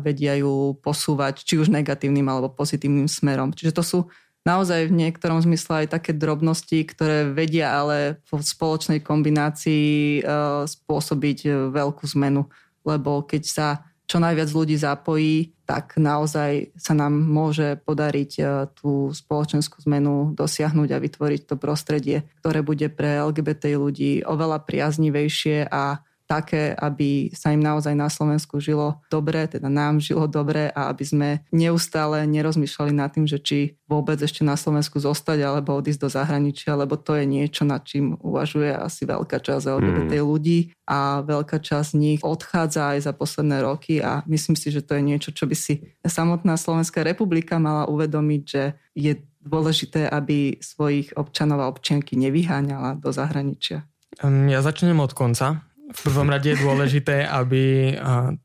vedia ju posúvať či už negatívnym alebo pozitívnym smerom. Čiže to sú naozaj v niektorom zmysle aj také drobnosti, ktoré vedia ale v spoločnej kombinácii spôsobiť veľkú zmenu. Lebo keď sa čo najviac ľudí zapojí, tak naozaj sa nám môže podariť tú spoločenskú zmenu dosiahnuť a vytvoriť to prostredie, ktoré bude pre LGBT ľudí oveľa priaznivejšie a také, aby sa im naozaj na Slovensku žilo dobre, teda nám žilo dobre a aby sme neustále nerozmýšľali nad tým, že či vôbec ešte na Slovensku zostať alebo odísť do zahraničia, lebo to je niečo, nad čím uvažuje asi veľká časť LGBT ľudí a veľká časť z nich odchádza aj za posledné roky a myslím si, že to je niečo, čo by si samotná Slovenská republika mala uvedomiť, že je dôležité, aby svojich občanov a občianky nevyháňala do zahraničia. Ja začnem od konca. V prvom rade je dôležité, aby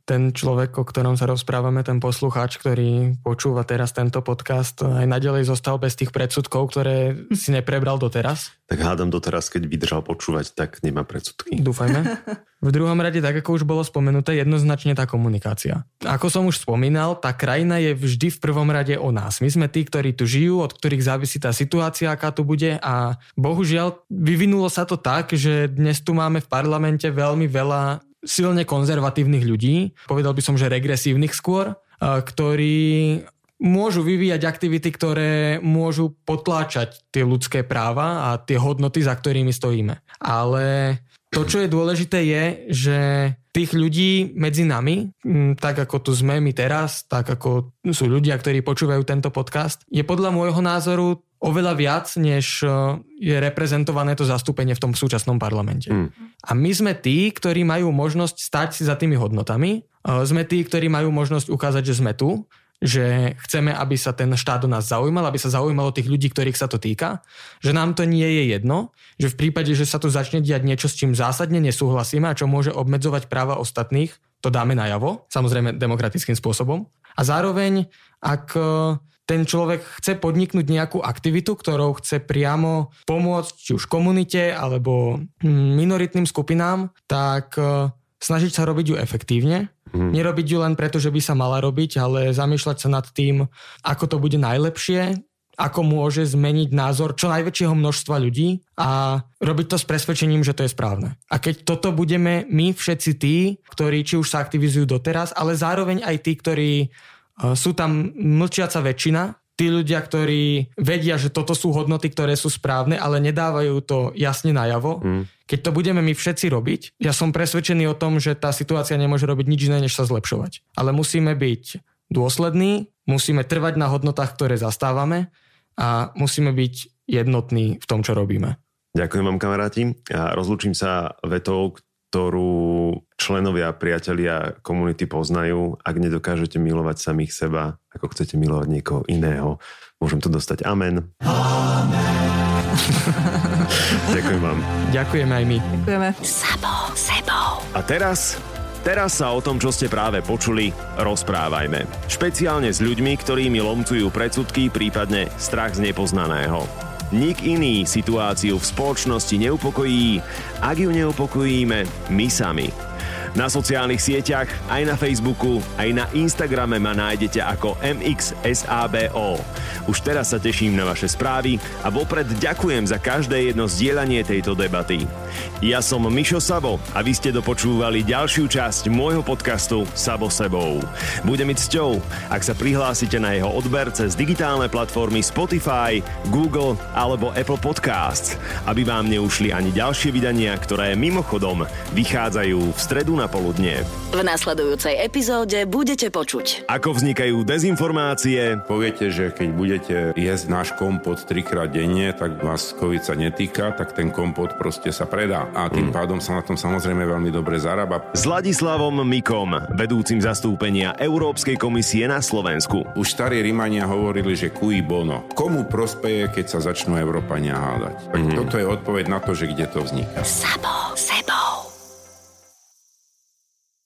ten človek, o ktorom sa rozprávame, ten poslucháč, ktorý počúva teraz tento podcast, aj naďalej zostal bez tých predsudkov, ktoré si neprebral doteraz. Tak hádam doteraz, keď vydržal počúvať, tak nemá predsudky. Dúfajme. V druhom rade, tak ako už bolo spomenuté, jednoznačne tá komunikácia. Ako som už spomínal, tá krajina je vždy v prvom rade o nás. My sme tí, ktorí tu žijú, od ktorých závisí tá situácia, aká tu bude a bohužiaľ vyvinulo sa to tak, že dnes tu máme v parlamente veľmi veľa silne konzervatívnych ľudí, povedal by som, že regresívnych skôr, ktorí môžu vyvíjať aktivity, ktoré môžu potláčať tie ľudské práva a tie hodnoty, za ktorými stojíme. Ale to, čo je dôležité, je, že tých ľudí medzi nami, tak ako tu sme my teraz, tak ako sú ľudia, ktorí počúvajú tento podcast, je podľa môjho názoru oveľa viac, než je reprezentované to zastúpenie v tom súčasnom parlamente. A my sme tí, ktorí majú možnosť stať si za tými hodnotami, sme tí, ktorí majú možnosť ukázať, že sme tu, že chceme, aby sa ten štát o nás zaujímal, aby sa zaujímalo tých ľudí, ktorých sa to týka, že nám to nie je jedno, že v prípade, že sa tu začne diať niečo, s čím zásadne nesúhlasíme a čo môže obmedzovať práva ostatných, to dáme najavo, samozrejme demokratickým spôsobom. A zároveň, ak ten človek chce podniknúť nejakú aktivitu, ktorou chce priamo pomôcť či už komunite alebo minoritným skupinám, tak snažiť sa robiť ju efektívne. Nerobiť ju len preto, že by sa mala robiť, ale zamýšľať sa nad tým, ako to bude najlepšie, ako môže zmeniť názor čo najväčšieho množstva ľudí a robiť to s presvedčením, že to je správne. A keď toto budeme my všetci tí, ktorí či už sa aktivizujú doteraz, ale zároveň aj tí, ktorí sú tam mlčiaca väčšina, tí ľudia, ktorí vedia, že toto sú hodnoty, ktoré sú správne, ale nedávajú to jasne najavo. Keď to budeme my všetci robiť, ja som presvedčený o tom, že tá situácia nemôže robiť nič iné, než sa zlepšovať. Ale musíme byť dôslední, musíme trvať na hodnotách, ktoré zastávame a musíme byť jednotní v tom, čo robíme. Ďakujem vám, kamaráti. Ja rozlúčim sa vetou, ktorú členovia, priatelia komunity poznajú. Ak nedokážete milovať samých seba, ako chcete milovať niekoho iného, môžem tu dostať amen. Amen. Ďakujem vám. Ďakujeme aj my. Ďakujeme. Sebou. A teraz sa o tom, čo ste práve počuli, rozprávajme. Špeciálne s ľuďmi, ktorými lomcujú predsudky, prípadne strach z nepoznaného. Nik iný situáciu v spoločnosti neupokojí, ak ju neupokojíme my sami. Na sociálnych sieťach, aj na Facebooku, aj na Instagrame ma nájdete ako MXSABO. Už teraz sa teším na vaše správy a vopred ďakujem za každé jedno zdieľanie tejto debaty. Ja som Mišo Sabo a vy ste dopočúvali ďalšiu časť môjho podcastu Sabo sebou. Bude mi cťou, ak sa prihlásite na jeho odber cez digitálne platformy Spotify, Google alebo Apple Podcasts, aby vám neušli ani ďalšie vydania, ktoré mimochodom vychádzajú v stredu na poludne. V nasledujúcej epizóde budete počuť, ako vznikajú dezinformácie. Poviete, že keď budete jesť náš kompot 3-krát denne, tak vás kovica netýka, tak ten kompot proste sa predá. A tým pádom sa na tom samozrejme veľmi dobre zarába. S Ladislavom Mikom, vedúcim zastúpenia Európskej komisie na Slovensku. Už starí Rímania hovorili, že cui bono. Komu prospeje, keď sa začnú Európania hádať? Tak toto je odpoveď na to, že kde to vzniká. Sabo.